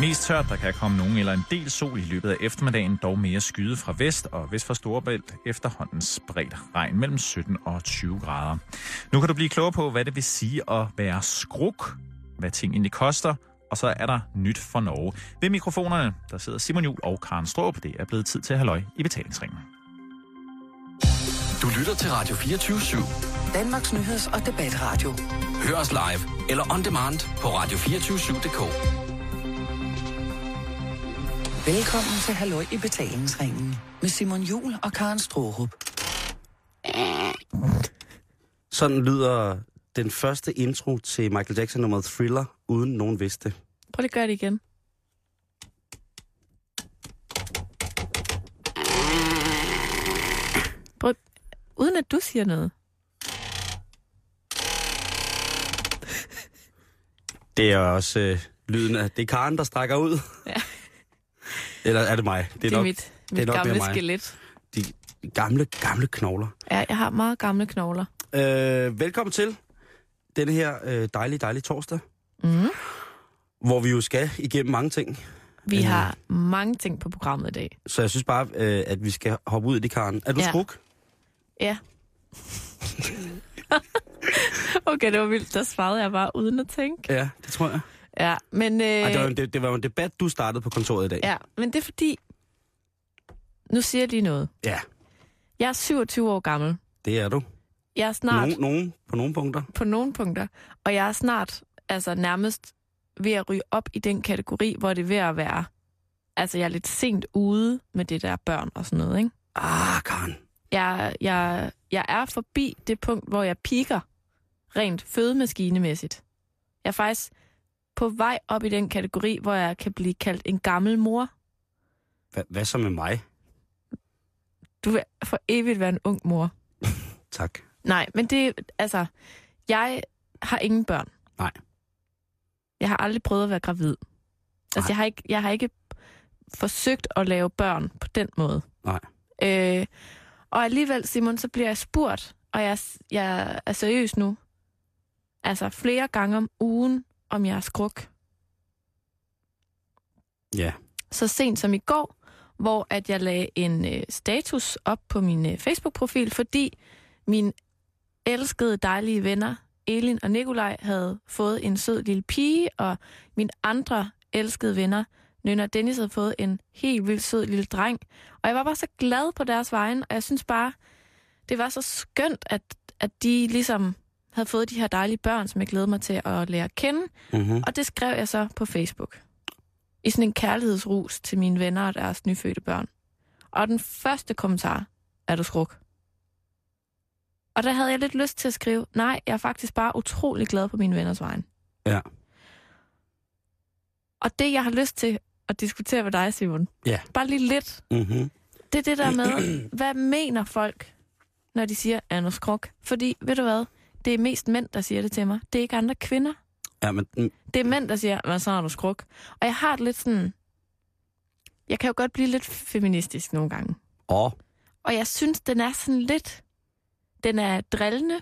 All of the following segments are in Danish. Mest tørt, der kan komme nogen eller en del sol i løbet af eftermiddagen, dog mere skyde fra vest og vest for Storebælt, efterhånden spredt regn mellem 17 og 20 grader. Nu kan du blive klogere på, hvad det vil sige at være skruk, hvad ting egentlig koster, og så er der nyt fra Norge. Ved mikrofonerne, der sidder Simon Jul og Karen Straarup. Det er blevet tid til Halløj i Betalingsringen. Du lytter til Radio 24.7, Danmarks nyheds- og debatradio. Hør os live eller on demand på radio247.dk. Velkommen til Halløj i Betalingsringen med Simon Jul og Karen Straarup. Sådan lyder den første intro til Michael Jackson nummeret Thriller, uden nogen vidste. Prøv at gøre det igen. Prøv, uden at du siger noget. Det er også lyden af, det er Karen, der strækker ud. Ja. Eller er det mig? Det er nok, mit gamle skelet. De gamle knogler. Ja, jeg har meget gamle knogler. Velkommen til denne her dejlige torsdag, hvor vi jo skal igennem mange ting. Vi har mange ting på programmet i dag. Så jeg synes bare, at vi skal hoppe ud i det, Karen. Er du skruk? Ja. Okay, det var vildt. Der svarede jeg bare uden at tænke. Ja, det tror jeg. Ja, men... det var jo en debat, du startede på kontoret i dag. Ja, men det er fordi... Nu siger jeg lige noget. Ja. Jeg er 27 år gammel. Det er du. Jeg er snart... På nogle punkter. På nogle punkter. Og jeg er snart, altså nærmest ved at ryge op i den kategori, hvor det er ved at være... Altså, jeg er lidt sent ude med det der børn og sådan noget, ikke? Ah, Karen. Jeg er forbi det punkt, hvor jeg piker rent fødemaskinemæssigt. Jeg er faktisk... på vej op i den kategori, hvor jeg kan blive kaldt en gammel mor. Hvad så med mig? Du vil for evigt være en ung mor. Tak. Nej, men det altså, jeg har ingen børn. Nej. Jeg har aldrig prøvet at være gravid. Altså, jeg har ikke forsøgt at lave børn på den måde. Nej. Og alligevel, Simon, så bliver jeg spurgt, og jeg er seriøs nu, altså flere gange om ugen, om jeg er skruk. Ja. Yeah. Så sent som i går, hvor at jeg lagde en status op på min Facebook-profil, fordi mine elskede dejlige venner, Elin og Nikolaj, havde fået en sød lille pige, og mine andre elskede venner, Nyn og Dennis, havde fået en helt vildt sød lille dreng. Og jeg var bare så glad på deres vegne, og jeg synes bare, det var så skønt, at de ligesom... havde fået de her dejlige børn, som jeg glæder mig til at lære at kende. Mm-hmm. Og det skrev jeg så på Facebook. I sådan en kærlighedsrus til mine venner og deres nyfødte børn. Og den første kommentar, er du skruk? Og der havde jeg lidt lyst til at skrive, nej, jeg er faktisk bare utrolig glad på mine venners vegne. Ja. Og det, jeg har lyst til at diskutere med dig, Simon. Ja. Bare lige lidt. Mm-hmm. Det er det der med, hvad mener folk, når de siger, er du skruk? Fordi, ved du hvad? Det er mest mænd, der siger det til mig. Det er ikke andre kvinder. Ja, men... Det er mænd, der siger, men så er du skruk. Og jeg har det lidt sådan... Jeg kan jo godt blive lidt feministisk nogle gange. Åh. Og jeg synes, den er sådan lidt... Den er drillende.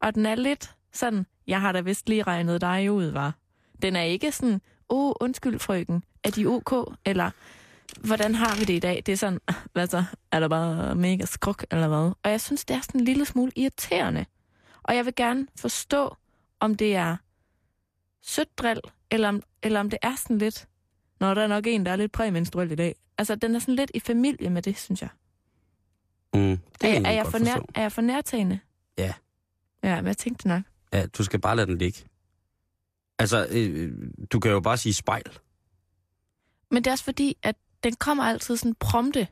Og den er lidt sådan... Jeg har da vist lige regnet dig ud, var. Den er ikke sådan... Åh, undskyld, frøken. Er de ok? Eller... Hvordan har vi det i dag? Det er sådan... Hvad så? Er der bare mega skruk, eller hvad? Og jeg synes, det er sådan en lille smule irriterende. Og jeg vil gerne forstå, om det er sødt drill, eller om det er sådan lidt... Når der er nok en, der er lidt præmenstruel i dag. Altså, den er sådan lidt i familie med det, synes jeg. Mm, det er jeg for nærtagende? Ja. Ja, men jeg tænkte nok. Ja, du skal bare lade den ligge. Altså, du kan jo bare sige spejl. Men det er også fordi, at den kommer altid sådan prompte.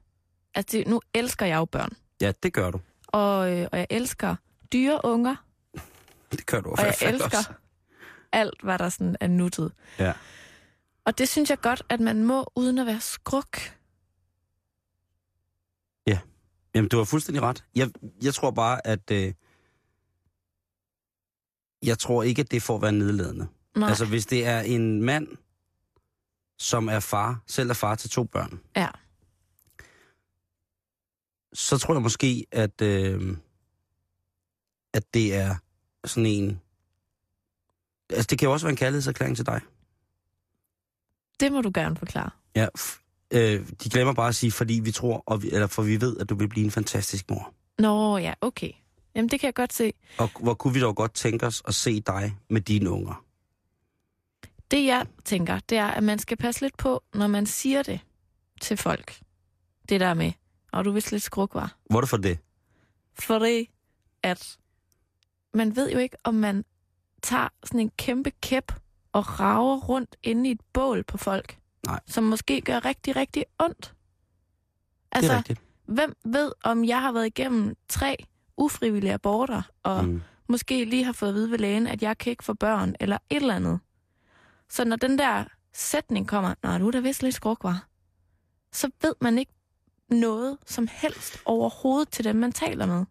Altså, nu elsker jeg jo børn. Ja, det gør du. Og jeg elsker... dyre unger. Det gør du og jeg elsker også. Alt, hvad der sådan er nuttet. Ja. Og det synes jeg godt, at man må, uden at være skruk. Ja. Jamen, du har fuldstændig ret. Jeg tror bare, at... jeg tror ikke, at det får at være nedladende. Nej. Altså, hvis det er en mand, som er far, selv er far til 2 børn. Ja. Så tror jeg måske, at... at det er sådan en... Altså, det kan jo også være en kærlighedserklæring til dig. Det må du gerne forklare. Ja, de glemmer bare at sige, fordi vi tror, for vi ved, at du vil blive en fantastisk mor. Nå ja, okay. Jamen det kan jeg godt se. Og hvor kunne vi dog godt tænke os at se dig med dine unger? Det jeg tænker, det er, at man skal passe lidt på, når man siger det til folk. Det der med, og du vidste lidt skruk, var. Hvorfor det? Fordi at man ved jo ikke, om man tager sådan en kæmpe kæp og rager rundt inde i et bål på folk. Nej. Som måske gør rigtig, rigtig ondt. Altså, det er rigtigt. Hvem ved, om jeg har været igennem 3 ufrivillige aborter, og måske lige har fået at vide ved lægen, at jeg kan ikke få børn, eller et eller andet. Så når den der sætning kommer, nej, nu er der vist lidt skruk, var, så ved man ikke noget som helst overhovedet til dem, man taler med.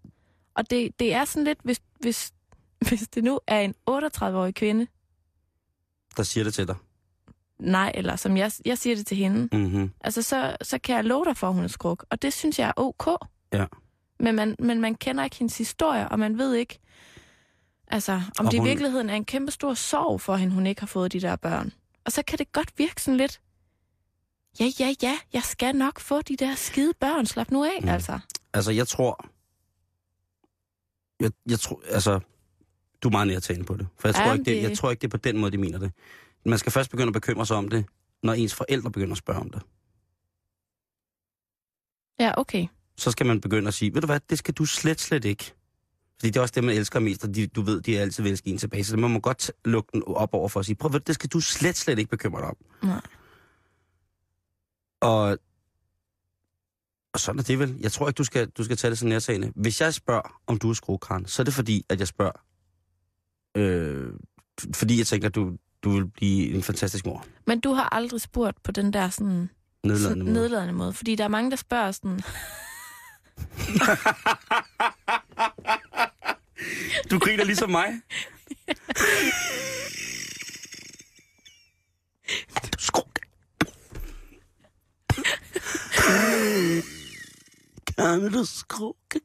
Og det er sådan lidt, hvis det nu er en 38-årig kvinde, der siger det til dig. Nej, eller som jeg siger det til hende. Mm-hmm. Altså, så kan jeg love dig for, at hun er skruk. Og det synes jeg er ok. Ja. Men man kender ikke hendes historie, og man ved ikke, altså, om det i virkeligheden er en kæmpe stor sorg for hende, hun ikke har fået de der børn. Og så kan det godt virke sådan lidt, ja, jeg skal nok få de der skide børn. Slap nu af, altså. Altså, jeg tror, altså, du er meget nærtagende på det. For jeg tror ikke, det er på den måde, de mener det. Man skal først begynde at bekymre sig om det, når ens forældre begynder at spørge om det. Ja, okay. Så skal man begynde at sige, ved du hvad, det skal du slet ikke. Fordi det er også det, man elsker mest, og du ved, de er altid vil elske en tilbage. Så man må godt lukke den op over for at sige, prøv det skal du slet ikke bekymre dig om. Nej. Og sådan er det vel. Jeg tror ikke, du skal tage det så nærtagende. Hvis jeg spørger, om du er skruekran, så er det fordi, at jeg spørger. Fordi jeg tænker, at du vil blive en fantastisk mor. Men du har aldrig spurgt på den der sådan nedladende måde. Fordi der er mange, der spørger sådan... Du griner ligesom mig. Skruk. Kan du skrukke?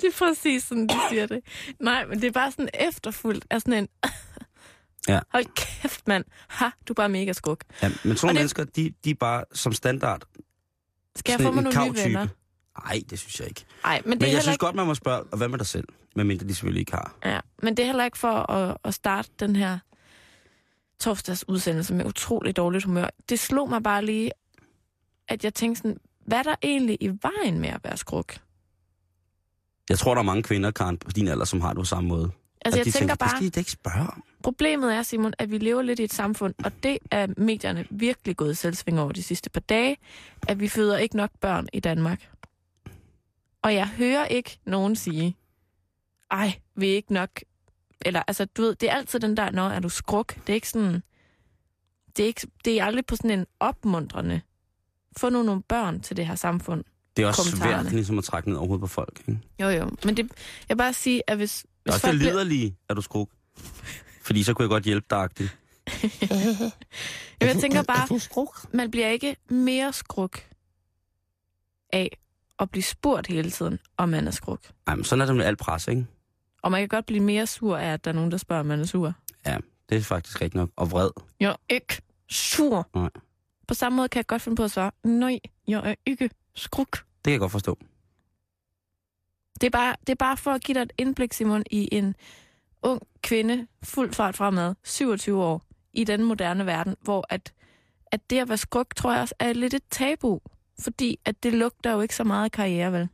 Det er præcis sådan, de siger det. Nej, men det er bare sådan efterfuldt af sådan en... Ja. Hold kæft, mand. Ha, du er bare mega skruk. Ja, men sådan mennesker, de er bare som standard... Skal jeg få mig nogle nye venner? Nej, det synes jeg ikke. Ej, men jeg synes godt, man må spørge, hvad med dig selv? Hvad mindre de selvfølgelig ikke har. Ja, men det er heller ikke for at starte den her torsdagsudsendelse med utrolig dårligt humør. Det slog mig bare lige, at jeg tænkte sådan, hvad er der egentlig i vejen med at være skruk? Jeg tror, der er mange kvinder, Karen, på din alder, som har det på samme måde. Altså, jeg tænker bare... Det skal I ikke spørge om. Problemet er, Simon, at vi lever lidt i et samfund, og det er medierne virkelig gået selvsving over de sidste par dage, at vi føder ikke nok børn i Danmark. Og jeg hører ikke nogen sige, ej, vi er ikke nok... Eller, altså, du ved, det er altid den der, nå, er du skruk? Det er ikke sådan... Det er aldrig på sådan en opmuntrende... Få nu nogle børn til det her samfund. Det er også svært ligesom at trække ned overhovedet på folk, ikke? Jo. Men det, jeg bare sige, at hvis folk... Det lyder lige, er du skruk? Fordi så kunne jeg godt hjælpe dig-agtigt. Jeg tænker bare, man bliver ikke mere skruk af at blive spurgt hele tiden, om man er skruk. Nej, men sådan er det med alt pres, ikke? Og man kan godt blive mere sur af, at der er nogen, der spørger, om man er sur. Ja, det er faktisk rigtigt nok. Og vred. Jeg er ikke sur. Nej. På samme måde kan jeg godt finde på at svare, nej, jeg er ikke skruk. Det kan jeg godt forstå. Det er bare for at give dig et indblik, Simon, i en ung kvinde, fuld fart fremad, 27 år, i den moderne verden, hvor at det at være skruk, tror jeg også, er lidt et tabu. Fordi at det lugter jo ikke så meget af karriere, vel?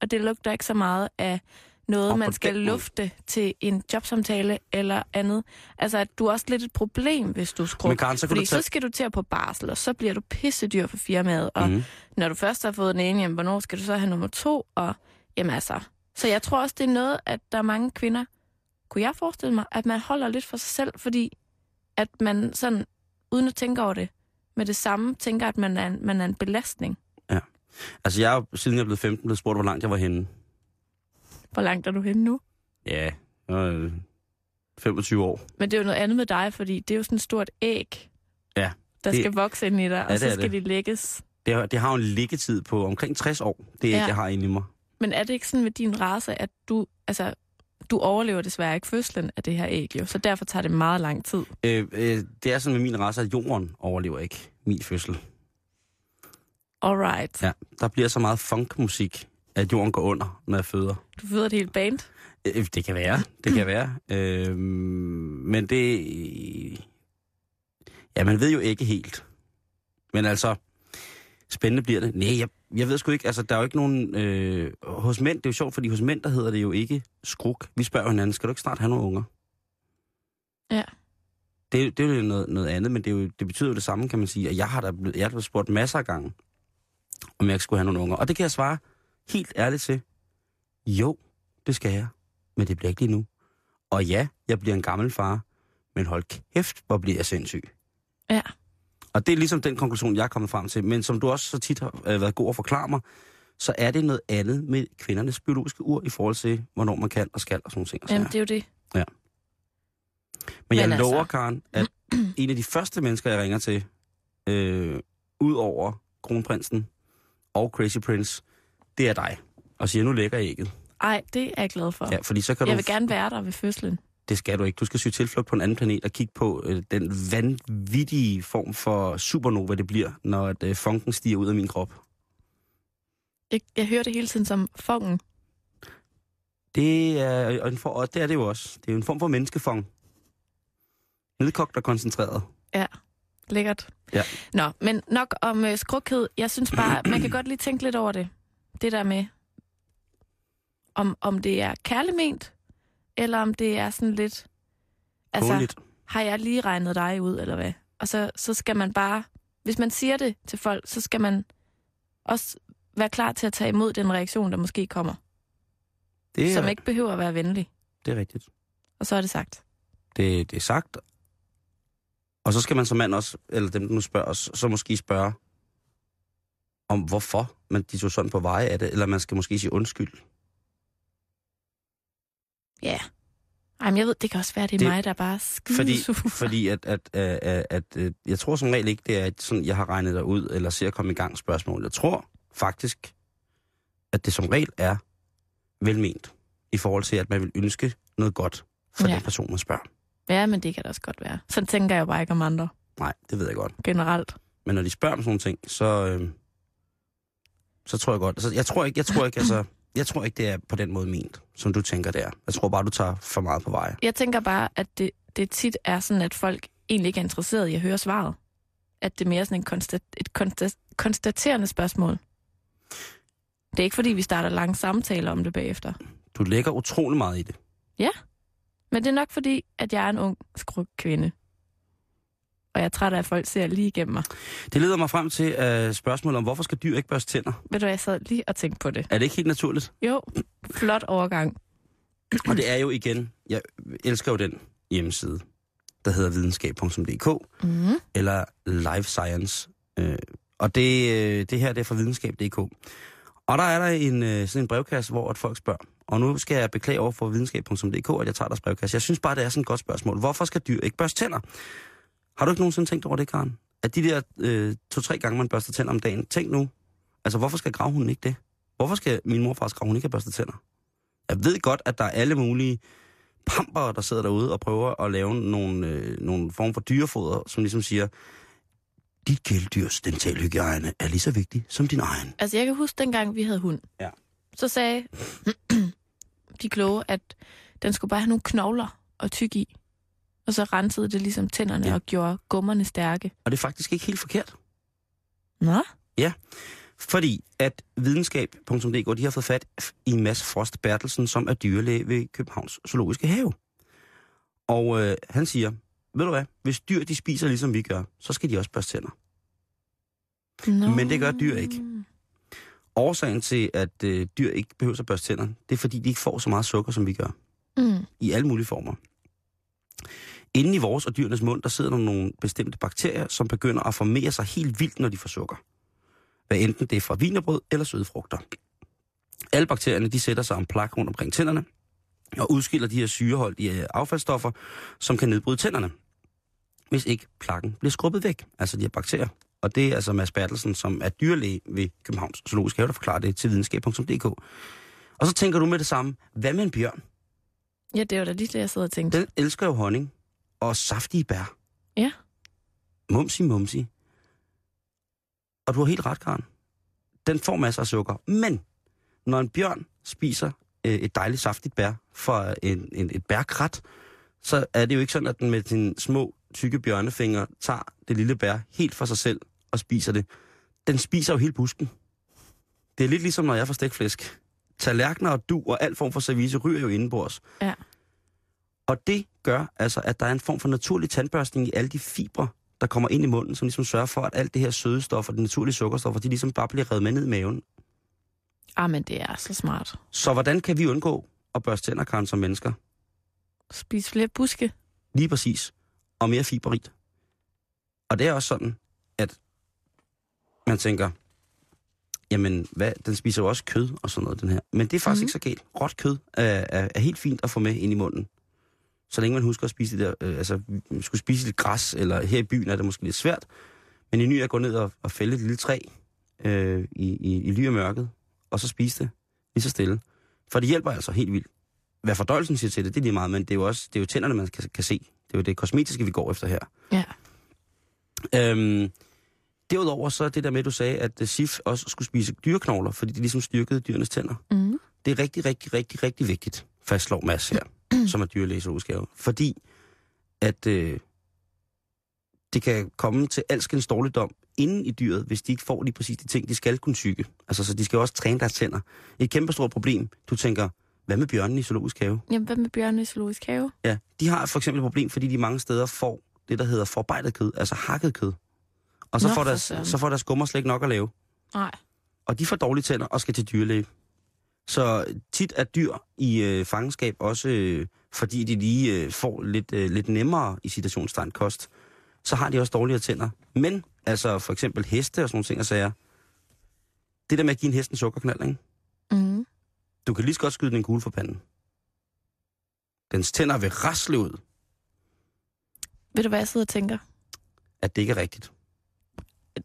Og det lugter ikke så meget af noget, man skal lufte til en jobsamtale eller andet. Altså, at du er også lidt et problem, hvis du skruer. Karen, så skal du til at på barsel, og så bliver du pissedyr for firmaet. Og når du først har fået den ene, jamen, hvornår skal du så have nummer 2? Og jamen altså. Så jeg tror også, det er noget, at der er mange kvinder, kunne jeg forestille mig, at man holder lidt for sig selv, fordi at man sådan, uden at tænke over det, med det samme tænker, at man er en belastning. Ja. Altså, jeg siden jeg blev 15, blev spurgt, hvor langt jeg var henne. Hvor langt er du henne nu? Ja, 25 år. Men det er jo noget andet med dig, fordi det er jo sådan et stort æg, ja, der skal vokse ind i dig, og ja, så skal det lægges. Det har jo en liggetid på omkring 60 år, det æg, ja. Jeg har inde i mig. Men er det ikke sådan med din race, at du, altså, du overlever desværre ikke fødslen af det her æg, jo, så derfor tager det meget lang tid. Det er sådan med min race, at jorden overlever ikke min fødsel. Alright. Ja, der bliver så meget funkmusik, at jorden går under, når jeg føder. Du føder et helt band? Det kan være, det kan være. Men det... Ja, man ved jo ikke helt. Men altså, spændende bliver det. Nej, jeg ved sgu ikke, altså der er jo ikke nogen... hos mænd, det er jo sjovt, fordi hos mænd, der hedder det jo ikke skruk. Vi spørger hinanden, skal du ikke snart have nogle unger? Ja. Det er jo noget andet, men det betyder jo det samme, kan man sige. Og jeg har da spurgt masser af gange, om jeg ikke skulle have nogle unger. Og det kan jeg svare helt ærligt til. Jo, det skal jeg, men det bliver ikke lige nu. Og ja, jeg bliver en gammel far, men hold kæft, hvor bliver jeg sindssyg. Ja. Og det er ligesom den konklusion, jeg er kommet frem til. Men som du også så tit har været god at forklare mig, så er det noget andet med kvindernes biologiske ur i forhold til, hvornår man kan og skal og sådan nogle ting. Jamen, det er jo det. Ja. Men jeg lover, Karen, at en af de første mennesker, jeg ringer til, ud over kronprinsen og Crazy Prince, det er dig. Og siger, nu lægger ægget. Ej, det er jeg glad for. Ja, fordi så kan jeg vil gerne være der ved fødslen. Det skal du ikke. Du skal søge tilflugt på en anden planet og kigge på den vanvittige form for supernova, det bliver, når funken stiger ud af min krop. Jeg hører det hele tiden som funken. Det er det jo også. Det er jo en form for menneskefong. Nedkogt og koncentreret. Ja, lækkert. Ja. Nå, men nok om skrukhed. Jeg synes bare, man kan godt lige tænke lidt over det. Det der med, om det er kærligt, eller om det er sådan lidt... Altså, håndligt. Har jeg lige regnet dig ud, eller hvad? Og så skal man bare... Hvis man siger det til folk, så skal man også være klar til at tage imod den reaktion, der måske kommer. Det er... Som ikke behøver at være venlig. Det er rigtigt. Og så er det sagt. Det er sagt. Og så skal man som mand også, eller dem, der nu spørger os, så måske spørge om, hvorfor man de tog sådan på veje af det, eller man skal måske sige undskyld. Ja. Yeah. Ej, men jeg ved, det kan også være, det er mig, der bare skidesur. Fordi at jeg tror som regel ikke, det er et, sådan, jeg har regnet dig ud, eller ser at komme i gang spørgsmål. Jeg tror faktisk, at det som regel er velment, i forhold til, at man vil ønske noget godt for den person, man spørger. Ja, men det kan da også godt være. Sådan tænker jeg jo bare ikke om andre. Nej, det ved jeg godt. Generelt. Men når de spørger om sådan nogle ting, så tror jeg godt. Altså, jeg tror ikke, det er på den måde ment, som du tænker det er. Jeg tror bare, du tager for meget på vej. Jeg tænker bare, at det tit er sådan, at folk egentlig ikke er interesserede i at høre svaret. At det er mere sådan et konstaterende spørgsmål. Det er ikke, fordi vi starter lange samtaler om det bagefter. Du lægger utrolig meget i det. Ja, men det er nok fordi, at jeg er en ung skruk kvinde. Og jeg er træt af, at folk ser lige igennem mig. Det leder mig frem til spørgsmålet om, hvorfor skal dyr ikke børste tænder? Ved du, jeg sad lige og tænkte på det. Er det ikke helt naturligt? Jo, flot overgang. Og det er jo igen, jeg elsker jo den hjemmeside, der hedder videnskab.dk, eller Life Science. Og det her, det er fra videnskab.dk. Og der er der sådan en brevkasse, hvor folk spørger. Og nu skal jeg beklage over for videnskab.dk, at jeg tager deres brevkasse. Jeg synes bare, det er sådan et godt spørgsmål. Hvorfor skal dyr ikke børste tænder? Har du ikke nogensinde tænkt over det, Karen? At de der 2-3 gange, man børster tænder om dagen, tænk nu, altså hvorfor skal gravhunden ikke det? Hvorfor skal min morfars gravhund ikke have børstet tænder? Jeg ved godt, at der er alle mulige pampere, der sidder derude og prøver at lave nogle form for dyrefoder, som ligesom siger, dit kæledyrs dentalhygiejne er lige så vigtig som din egen. Altså jeg kan huske, dengang vi havde hund, ja. Så sagde de kloge, at den skulle bare have nogle knogler og tykke i. Og så rensede det ligesom tænderne og gjorde gummerne stærke. Og det er faktisk ikke helt forkert. Nå? Ja, fordi at videnskab.dk, de har fået fat i Mads Frost Bertelsen, som er dyrlæge ved Københavns Zoologiske Have. Og han siger, ved du hvad, hvis dyr de spiser ligesom vi gør, så skal de også børste tænder. No. Men det gør dyr ikke. Årsagen til, at dyr ikke behøver at børste tænder, det er fordi, de ikke får så meget sukker, som vi gør. Mm. I alle mulige former. Inden i vores og dyrenes mund, der sidder der nogle bestemte bakterier, som begynder at formere sig helt vildt, når de får sukker. Hvad enten det er fra vinerbrød eller søde frugter. Alle bakterierne, de sætter sig om plak rundt omkring tænderne, og udskiller de her syreholdige affaldsstoffer, som kan nedbryde tænderne, hvis ikke plakken bliver skrubbet væk, altså de her bakterier. Og det er altså Mads Bertelsen, som er dyrlæge ved Københavns Zoologiske Have, der forklarer det til videnskab.dk. Og så tænker du med det samme, hvad med en bjørn? Ja, det var da lige det, jeg sad og tænkte. Den elsker jo honning og saftige bær. Ja. Mumsi, mumsi. Og du har helt ret, Karen. Den får masser af sukker. Men når en bjørn spiser et dejligt saftigt bær fra et bærkrat, så er det jo ikke sådan, at den med sine små, tykke bjørnefingre tager det lille bær helt for sig selv og spiser det. Den spiser jo hele busken. Det er lidt ligesom, når jeg får stegflæsk. Tallerkener og dug og al form for service ryger jo indenbords. Ja. Og det gør altså, at der er en form for naturlig tandbørstning i alle de fibre, der kommer ind i munden, som ligesom sørger for, at alt det her søde stof og de naturlige sukkerstoffer, de ligesom bare bliver revet med ned i maven. Jamen, det er så smart. Så hvordan kan vi undgå at børste tænder, Karen, som mennesker? Spis flere buske. Lige præcis. Og mere fiberrigt. Og det er også sådan, at man tænker, jamen, hvad? Den spiser jo også kød og sådan noget, den her. Men det er faktisk ikke så galt. Råt kød er helt fint at få med ind i munden. Så længe man husker at spise det der, skulle spise lidt græs, eller her i byen er det måske lidt svært. Men i ny at gå ned og fælde et lille træ i ly og mørket, og så spise det lige så stille. For det hjælper altså helt vildt. Hvad fordøjelsen siger til det, det er lige meget, men det er jo også det er jo tænderne, man kan se. Det er jo det kosmetiske, vi går efter her. Ja. Derudover så det der med, at du sagde, at SIF også skulle spise dyreknogler, fordi det ligesom styrkede dyrenes tænder. Mm. Det er rigtig, rigtig, rigtig, rigtig vigtigt, fastslår Mads her, som er dyrlæge i Zoologisk Have. Fordi at det kan komme til alskens dårligdom inden i dyret, hvis de ikke får lige præcis de ting, de skal kunne tygge. Altså, så de skal også træne deres tænder. Et kæmpe stort problem. Du tænker, hvad med bjørnene i Zoologisk Have? Jamen, hvad med bjørnene i Zoologisk Have? Ja, de har for eksempel et problem, fordi de mange steder får det, der hedder forarbejdet kød, altså hakket kød. Og så får deres skummer slet ikke nok at lave. Nej. Og de får dårlige tænder og skal til dyrlæge. Så tit er dyr i fangenskab også, fordi de lige får lidt nemmere i situationstegn kost, så har de også dårligere tænder. Men altså for eksempel heste og sådan nogle ting og sager. Det der med at give en hest en sukkerknald, ikke? Mm. Du kan lige så godt skyde den en kugle for panden. Dens tænder vil rasle ud. Ved du hvad jeg sidder og tænker? At det ikke er rigtigt.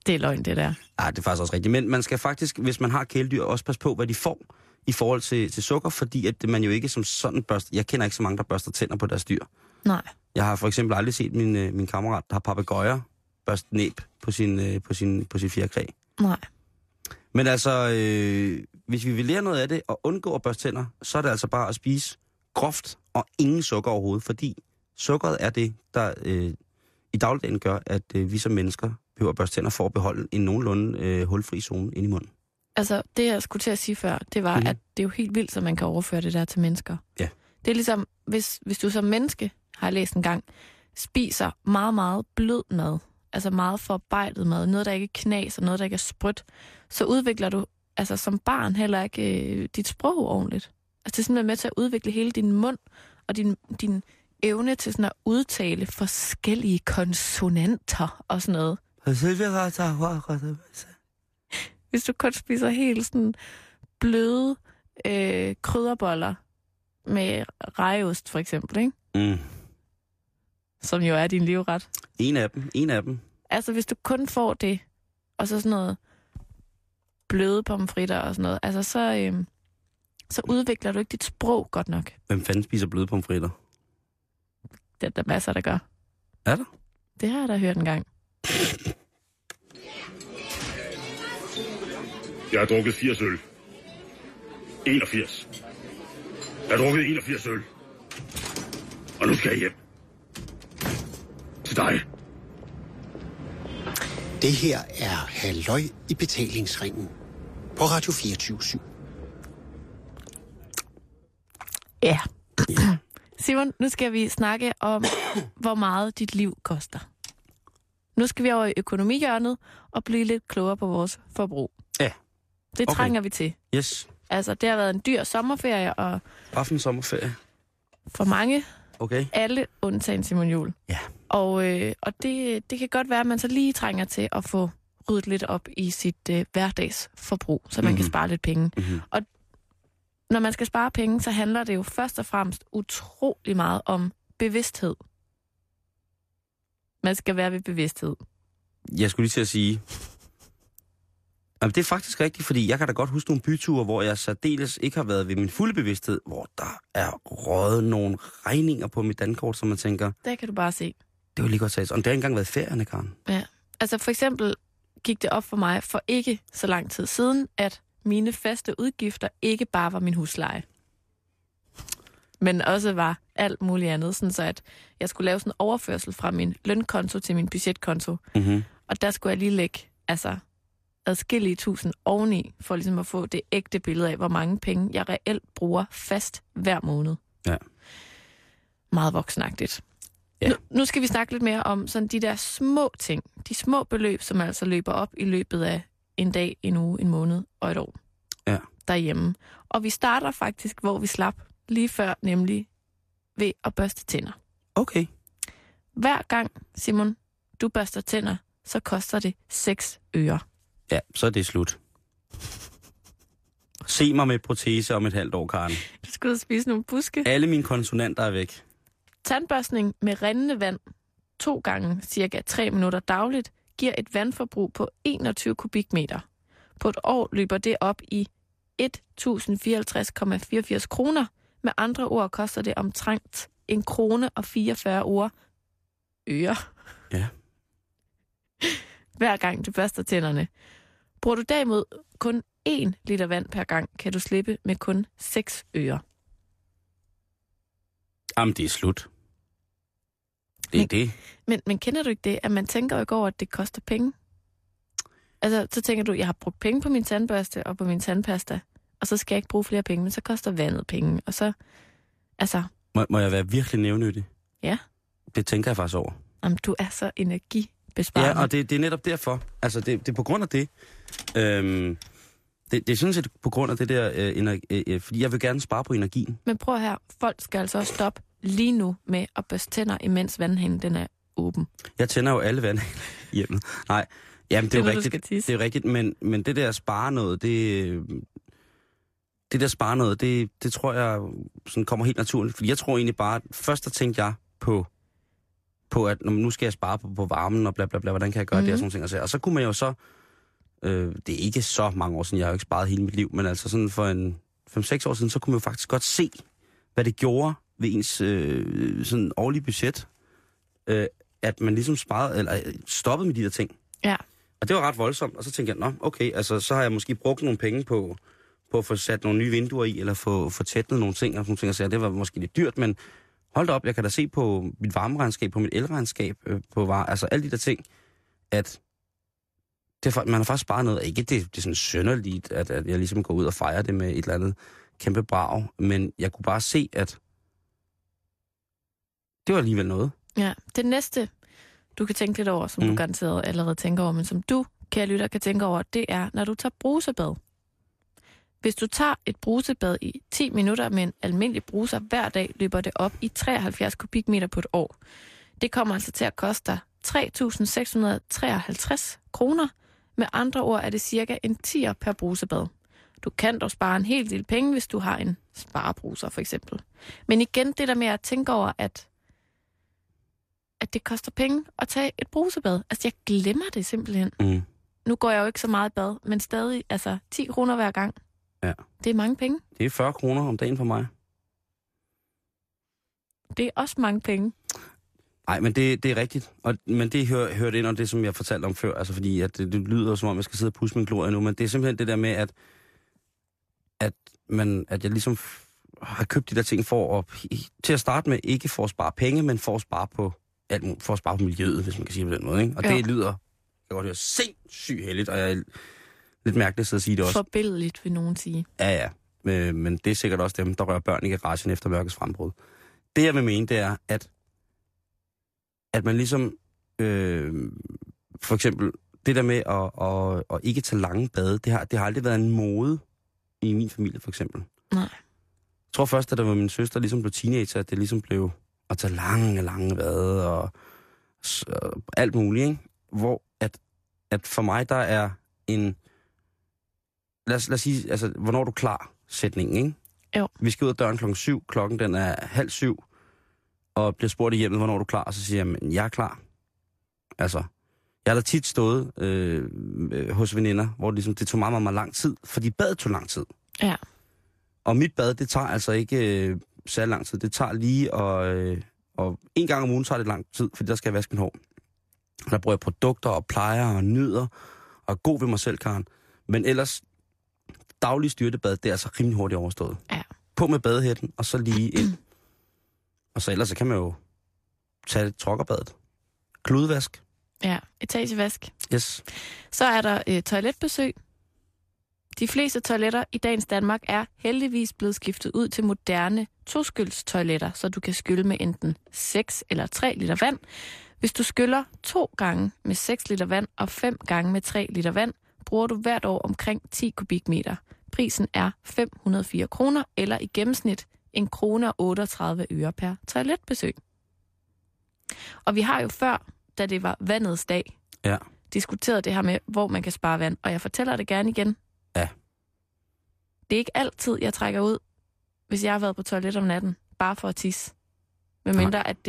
Det er løgn, det der. Ja, det er faktisk også rigtigt. Men man skal faktisk, hvis man har kæledyr, også passe på, hvad de får i forhold til sukker, fordi at man jo ikke som sådan børster... Jeg kender ikke så mange, der børster tænder på deres dyr. Nej. Jeg har for eksempel aldrig set min kammerat, der har papegøjer, børste næb på sin fjerkræ. Nej. Men altså, hvis vi vil lære noget af det og undgå at børste tænder, så er det altså bare at spise groft og ingen sukker overhovedet, fordi sukkeret er det, der i dagligdagen gør, at vi som mennesker behøver at børste tænder for at beholde en nogenlunde hulfri zone ind i munden. Altså, det jeg skulle til at sige før, det var, at det er jo helt vildt, at man kan overføre det der til mennesker. Ja. Det er ligesom, hvis du som menneske, har jeg læst en gang, spiser meget, meget blød mad, altså meget forarbejdet mad, noget, der ikke knas og noget, der ikke er sprødt, så udvikler du altså som barn heller ikke dit sprog ordentligt. Altså, det er simpelthen med til at udvikle hele din mund og din evne til sådan at udtale forskellige konsonanter og sådan noget. Hvis du kun spiser helt sådan bløde krydderboller med rejeost for eksempel, ikke? Mm. Som jo er din livret. En af dem. Altså hvis du kun får det, og så sådan noget bløde pomfritter og sådan noget, altså så udvikler du ikke dit sprog godt nok. Hvem fanden spiser bløde pomfritter? Det er der masser, der gør. Er der? Det har jeg da hørt en gang. Jeg har drukket 80 øl. 81. Jeg har drukket 81 øl. Og nu skal jeg hjem. Til dig. Det her er Halløj i Betalingsringen på Radio 24.7. Ja. Simon, nu skal vi snakke om, hvor meget dit liv koster. Nu skal vi over i økonomihjørnet og blive lidt klogere på vores forbrug. Ja. Det trænger vi til. Yes. Altså, det har været en dyr sommerferie og... Hvilken sommerferie? For mange. Okay. Alle undtagen Simon Jul. Ja. Og det kan godt være, at man så lige trænger til at få ryddet lidt op i sit hverdagsforbrug, så man kan spare lidt penge. Mm-hmm. Og når man skal spare penge, så handler det jo først og fremmest utrolig meget om bevidsthed. Man skal være ved bevidsthed. Jeg skulle lige til at sige... Jamen, det er faktisk rigtigt, fordi jeg kan da godt huske nogle byture, hvor jeg særdeles ikke har været ved min fulde bevidsthed, hvor der er røget nogle regninger på mit dankort, som man tænker... Det kan du bare se. Det var lige godt sagt. Og det har engang været ferierne, Karen. Ja, altså for eksempel gik det op for mig for ikke så lang tid siden, at mine faste udgifter ikke bare var min husleje, men også var alt muligt andet, sådan så at jeg skulle lave sådan en overførsel fra min lønkonto til min budgetkonto. Mm-hmm. Og der skulle jeg lige lægge altså adskillige tusind oveni, for ligesom at få det ægte billede af, hvor mange penge jeg reelt bruger fast hver måned. Ja. Meget voksenagtigt. Ja. Nu skal vi snakke lidt mere om sådan de der små ting, de små beløb, som altså løber op i løbet af en dag, en uge, en måned og et år. Ja. Derhjemme. Og vi starter faktisk, hvor vi slap lige før, nemlig ved at børste tænder. Okay. Hver gang, Simon, du børster tænder, så koster det 6 øre. Ja, så er det slut. Se mig med protese om et halvt år, Karen. Du skal spise nogle buske. Alle mine konsonanter er væk. Tandbørstning med rindende vand 2 gange cirka 3 minutter dagligt giver et vandforbrug på 21 kubikmeter. På et år løber det op i 1.054,84 kroner. Med andre ord koster det omtrent 1 krone og 44 øre. Ja. Hver gang du børster tænderne. Bruger du derimod kun 1 liter vand per gang, kan du slippe med kun 6 øre. Jamen, det er slut. Det er det. Men kender du ikke det, at man tænker jo ikke over, at det koster penge? Altså, så tænker du, jeg har brugt penge på min tandbørste og på min tandpasta, og så skal jeg ikke bruge flere penge, men så koster vandet penge, og så... Altså... Må jeg være virkelig nævnyttig? Ja. Det tænker jeg faktisk over. Jamen, du er så energibesparende. Ja, og det er netop derfor. Altså, det er på grund af det. Det er sådan set på grund af det der, fordi jeg vil gerne spare på energien. Men prøv her, folk skal altså også stoppe lige nu med at børste tænder, imens vandhænden den er åben. Jeg tænder jo alle vandhænden hjemme. Nej, jamen, det er jo rigtigt, men det der spare noget, det tror jeg sådan kommer helt naturligt. Fordi jeg tror egentlig bare, først der tænkte jeg på at nu skal jeg spare på varmen og bla bla bla, hvordan kan jeg gøre det og sådan nogle ting. Og så kunne man jo så... Det er ikke så mange år siden, jeg har jo ikke sparet hele mit liv, men altså sådan for en 5-6 år siden, så kunne man jo faktisk godt se, hvad det gjorde ved ens sådan årlige budget, at man ligesom sparede, eller stoppede med de der ting. Ja. Og det var ret voldsomt, og så tænkte jeg, nå, okay, altså så har jeg måske brugt nogle penge på at få sat nogle nye vinduer i, eller få tætnet nogle ting, og sådan ting, og så det var måske lidt dyrt, men hold da op, jeg kan da se på mit varmeregnskab, på mit elregnskab, altså alle de der ting, at man har faktisk sparet noget. Ikke det er sådan synderligt, at jeg ligesom går ud og fejrer det med et eller andet kæmpe brag, men jeg kunne bare se, at det var alligevel noget. Ja, det næste, du kan tænke lidt over, som du garanteret allerede tænker over, men som du, kære lytter, kan tænke over, det er, når du tager brusebad. Hvis du tager et brusebad i 10 minutter med en almindelig bruser hver dag, løber det op i 73 kubikmeter på et år. Det kommer altså til at koste dig 3.653 kroner. Med andre ord er det cirka en 10'er per brusebad. Du kan dog spare en hel del penge, hvis du har en sparebruser, for eksempel. Men igen, det der med at tænke over, at det koster penge at tage et brusebad. Altså, jeg glemmer det simpelthen. Mm. Nu går jeg jo ikke så meget i bad, men stadig, altså, 10 kroner hver gang. Ja. Det er mange penge. Det er 40 kroner om dagen for mig. Det er også mange penge. Nej, men det er rigtigt. Men det hørte ind om det, som jeg fortalte om før. Altså, fordi at det lyder som om, jeg skal sidde og pusse min glorie nu. Men det er simpelthen det der med, at jeg ligesom har købt de der ting til at starte med, ikke for at spare penge, men for at spare på alt muligt, for at spare på miljøet, hvis man kan sige på den måde. Ikke? Og ja. Det lyder, jeg kan godt høre, sindssygt heldigt, og jeg er lidt mærkeligt at sige det også. Forbilledligt, vil nogen sige. Ja. Men det er sikkert også dem, der rører børn i garagen efter mørkets frembrud. Det, jeg vil mene, det er, at man ligesom, for eksempel, det der med at ikke tage lange bade, det har aldrig været en mode i min familie, for eksempel. Nej. Jeg tror først, at det var min søster ligesom blev teenager, at det ligesom blev at tage lange bade og alt muligt, ikke? Hvor at for mig, der er en... Lad os sige, altså, hvornår er du klar, sætningen, ikke? Jo. Vi skal ud af døren 7:00, klokken den er 6:30, og bliver spurgt i hjemmet, hvornår er du klar, og så siger jeg, men jeg er klar. Altså, Jeg har da tit stået hos veninder, hvor det, ligesom, det tog meget, meget lang tid, fordi badet tog lang tid. Ja. Og mit bad, det tager altså ikke særlig lang tid. Det tager lige, og en gang om ugen tager det lang tid, fordi der skal jeg vaske min hår. Og der bruger jeg produkter og plejer og nyder, og er god ved mig selv, Karen. Men ellers, daglig styrtebad, det er altså rimelig hurtigt overstået. Ja. På med badehætten, og så lige ind. Og så ellers, så kan man jo tage trokkerbadet. Kludvask. Ja, etagevask. Yes. Så er der toiletbesøg. De fleste toiletter i dagens Danmark er heldigvis blevet skiftet ud til moderne toskyldstoiletter, så du kan skylle med enten 6 eller 3 liter vand. Hvis du skyller 2 gange med 6 liter vand og 5 gange med 3 liter vand, bruger du hvert år omkring 10 kubikmeter. Prisen er 504 kroner, eller i gennemsnit 1,38 kroner per toiletbesøg. Og vi har jo før, da det var vandets dag, ja, diskuteret det her med, hvor man kan spare vand, og jeg fortæller det gerne igen. Ja. Det er ikke altid, jeg trækker ud, hvis jeg har været på toilet om natten, bare for at tisse. Medmindre at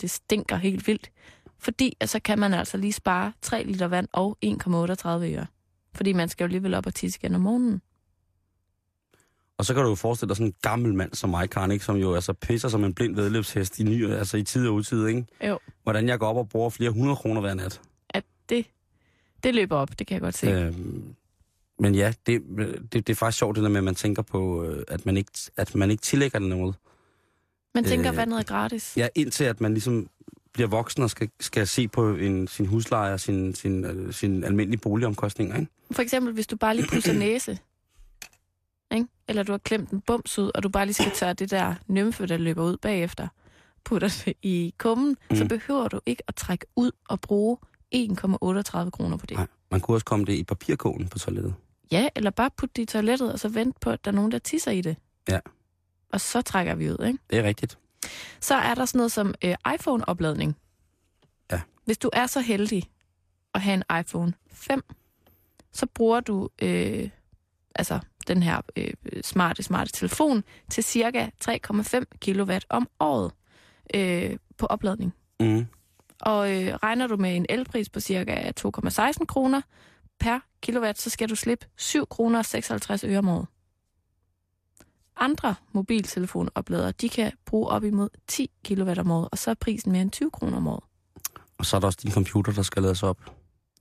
det stinker helt vildt. Fordi så kan man altså lige spare 3 liter vand og 1,38 øre. Fordi man skal jo alligevel op og tisse igen om morgenen. Og så kan du jo forestille dig sådan en gammel mand som mig, Karen, ikke? Som jo altså pisser som en blind vedløbshest i tid og utid, ikke? Jo. Hvordan jeg går op og bruger flere 100 kroner hver nat. At det løber op, det kan jeg godt se. Men ja, det er faktisk sjovt det der med, at man tænker på, at man ikke tillægger det noget. Man tænker, vandet er gratis. Ja, indtil at man ligesom bliver voksen og skal se på sin husleje og sin almindelige boligomkostninger, ikke? For eksempel, hvis du bare lige pudser næse, ikke? Eller du har klemt en bums ud, og du bare lige skal tørre det der nymfe, der løber ud bagefter, putter det i kummen, så behøver du ikke at trække ud og bruge 1,38 kroner på det. Nej, man kunne også komme det i papirkålen på toilettet. Ja, eller bare putte det i toilettet, og så vente på, at der er nogen, der tisser i det. Ja. Og så trækker vi ud, ikke? Det er rigtigt. Så er der sådan noget som iPhone-opladning. Ja. Hvis du er så heldig at have en iPhone 5, så bruger du den her smarte telefon til cirka 3,5 kilowatt om året på opladning. Mm. Og regner du med en elpris på cirka 2,16 kroner per kilowatt, så skal du slippe 7,56 kroner om året. Andre mobiltelefonopladere, de kan bruge op imod 10 kilowatt om året, og så er prisen mere end 20 kroner om året. Og så er der også din computer, der skal lades op.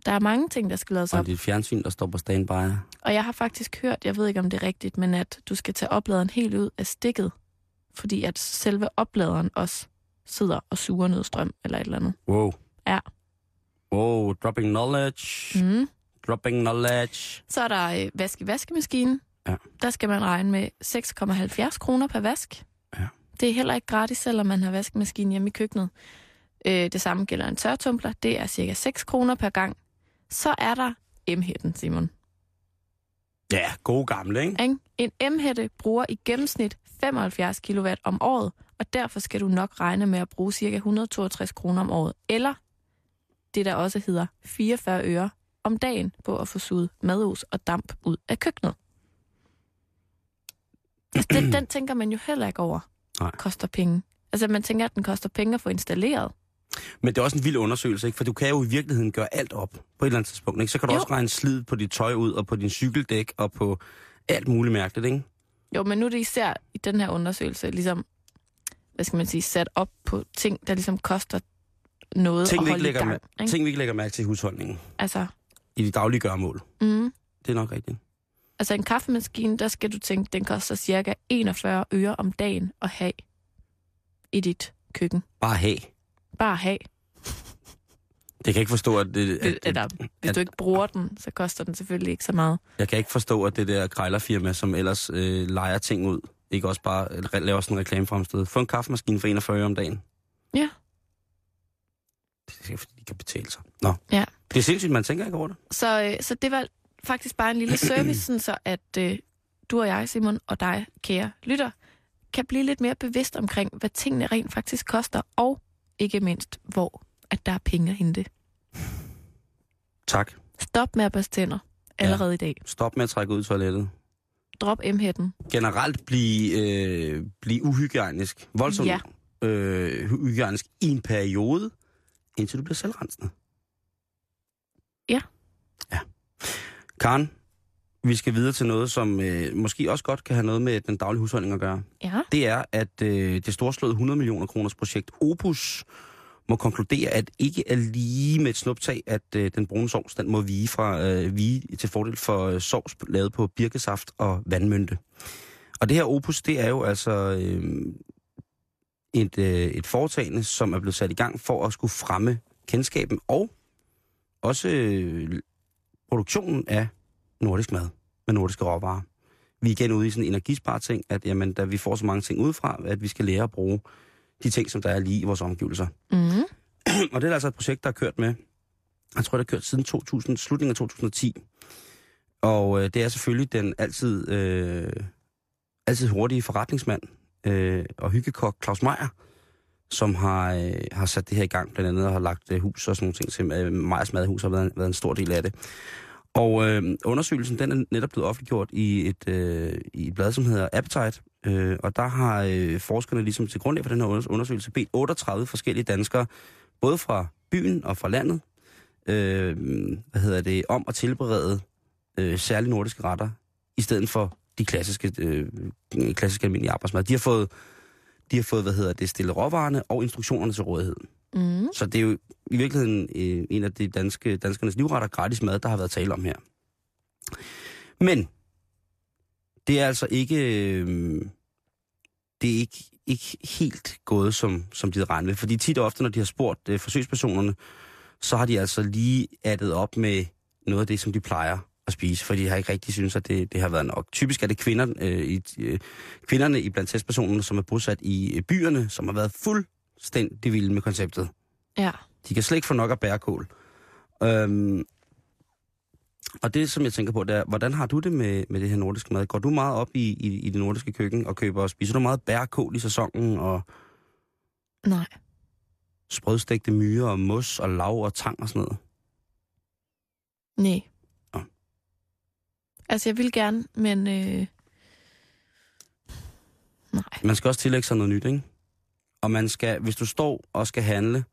Der er mange ting, der skal lades op. Og dit fjernsyn, der står på standby. Og jeg har faktisk hørt, jeg ved ikke om det er rigtigt, men at du skal tage opladeren helt ud af stikket, fordi at selve opladeren også sidder og suger noget strøm eller et eller andet. Wow. Ja. Wow, dropping knowledge. Mm. Dropping knowledge. Så er der vask i vaskemaskinen. Ja. Der skal man regne med 6,70 kroner per vask. Ja. Det er heller ikke gratis, selvom man har vaskemaskinen hjemme i køkkenet. Det samme gælder en tørretumbler. Det er cirka 6 kroner per gang. Så er der M-hætten, Simon. Ja, god gamle, ikke? En M-hætte bruger i gennemsnit 75 kilowatt om året, og derfor skal du nok regne med at bruge cirka 162 kroner om året. Eller det, der også hedder 44 øre om dagen på at få suget madås og damp ud af køkkenet. Altså, den tænker man jo heller ikke over. Nej. Koster penge. Altså, man tænker, at den koster penge at få installeret. Men det er også en vild undersøgelse, ikke? For du kan jo i virkeligheden gøre alt op på et eller andet tidspunkt, ikke? Så kan du også regne slid på dit tøj ud, og på din cykeldæk, og på alt muligt mærkeligt, ikke? Jo, men nu er det især i den her undersøgelse, ligesom, hvad skal man sige, sat op på ting, der ligesom koster noget ting, at holde i gang. Ting, vi ikke lægger mærke til i husholdningen. Altså. I de daglige gøremål. Mm. Det er nok rigtigt. Altså en kaffemaskine, der skal du tænke, den koster cirka 41 øre om dagen at have i dit køkken. Bare have. Det kan ikke forstå, at det... Hvis du ikke bruger den, så koster den selvfølgelig ikke så meget. Jeg kan ikke forstå, at det der krejlerfirma, som ellers lejer ting ud, ikke også bare laver sådan en reklamefremsted. Få en kaffemaskine for 41 øre om dagen. Ja. Det er fordi, de kan betale sig. Nå. Ja. Det er sindssygt, man tænker ikke over det. Så det var... Faktisk bare en lille service, sådan så at du og jeg, Simon, og dig, kære lytter, kan blive lidt mere bevidst omkring, hvad tingene rent faktisk koster, og ikke mindst, hvor at der er penge at hente. Tak. Stop med at børste tænder allerede i dag. Stop med at trække ud i toilettet. Drop M-hætten. Generelt blive uhygiejnisk. Voldsomt uhygiejnisk i en periode, indtil du bliver selvrensende. Ja. Karen, vi skal videre til noget, som måske også godt kan have noget med den daglige husholdning at gøre. Ja. Det er, at det storslåede 100 millioner kroners projekt Opus må konkludere, at ikke er lige med et snuptag, at den brune sovs, den må vige til fordel for sovs lavet på birkesaft og vandmynte. Og det her Opus, det er jo altså et foretagende, som er blevet sat i gang for at skulle fremme kendskaben og også produktionen af nordisk mad med nordiske råvarer. Vi er igen ude i sådan en energisparting, at jamen, da vi får så mange ting udefra, at vi skal lære at bruge de ting, som der er lige i vores omgivelser. Mm-hmm. Og det er altså et projekt, der er kørt med, jeg tror, det har kørt siden slutningen af 2010. Og det er selvfølgelig den altid hurtige forretningsmand og hyggekok Claus Meyer, som har sat det her i gang, blandt andet og har lagt hus og sådan nogle ting til. Meyers Madhus har været en stor del af det. Og undersøgelsen, den er netop blevet offentliggjort i et blad, som hedder Appetite, og der har forskerne ligesom til grundlag for den her undersøgelse bedt 38 forskellige danskere, både fra byen og fra landet, om at tilberede særlige nordiske retter, i stedet for de klassiske almindelige arbejdsmad. De har fået stillet råvarerne og instruktionerne til rådighed. Mm. Så det er jo i virkeligheden en af de danskernes livretter, gratis mad, der har været tale om her. Men det er altså ikke helt gået, som de havde regnet med. Fordi tit og ofte, når de har spurgt forsøgspersonerne, så har de altså lige addet op med noget af det, som de plejer at spise. For de har ikke rigtig synes, at det har været nok. Typisk er det kvinderne i blandt testpersonerne, som er bosat i byerne, som har været fuldstændig vilde med konceptet. Ja. De kan slet ikke få nok af bærekål. Og det, som jeg tænker på, det er, hvordan har du det med det her nordiske mad? Går du meget op i det nordiske køkken og køber og spiser du meget bærekål i sæsonen? Og nej. Sprødstegte myrer og mos og lav og tang og sådan noget? Nej. Ja. Altså, jeg vil gerne, men nej. Man skal også tillægge sig noget nyt, ikke? Og man skal, hvis du står og skal handle,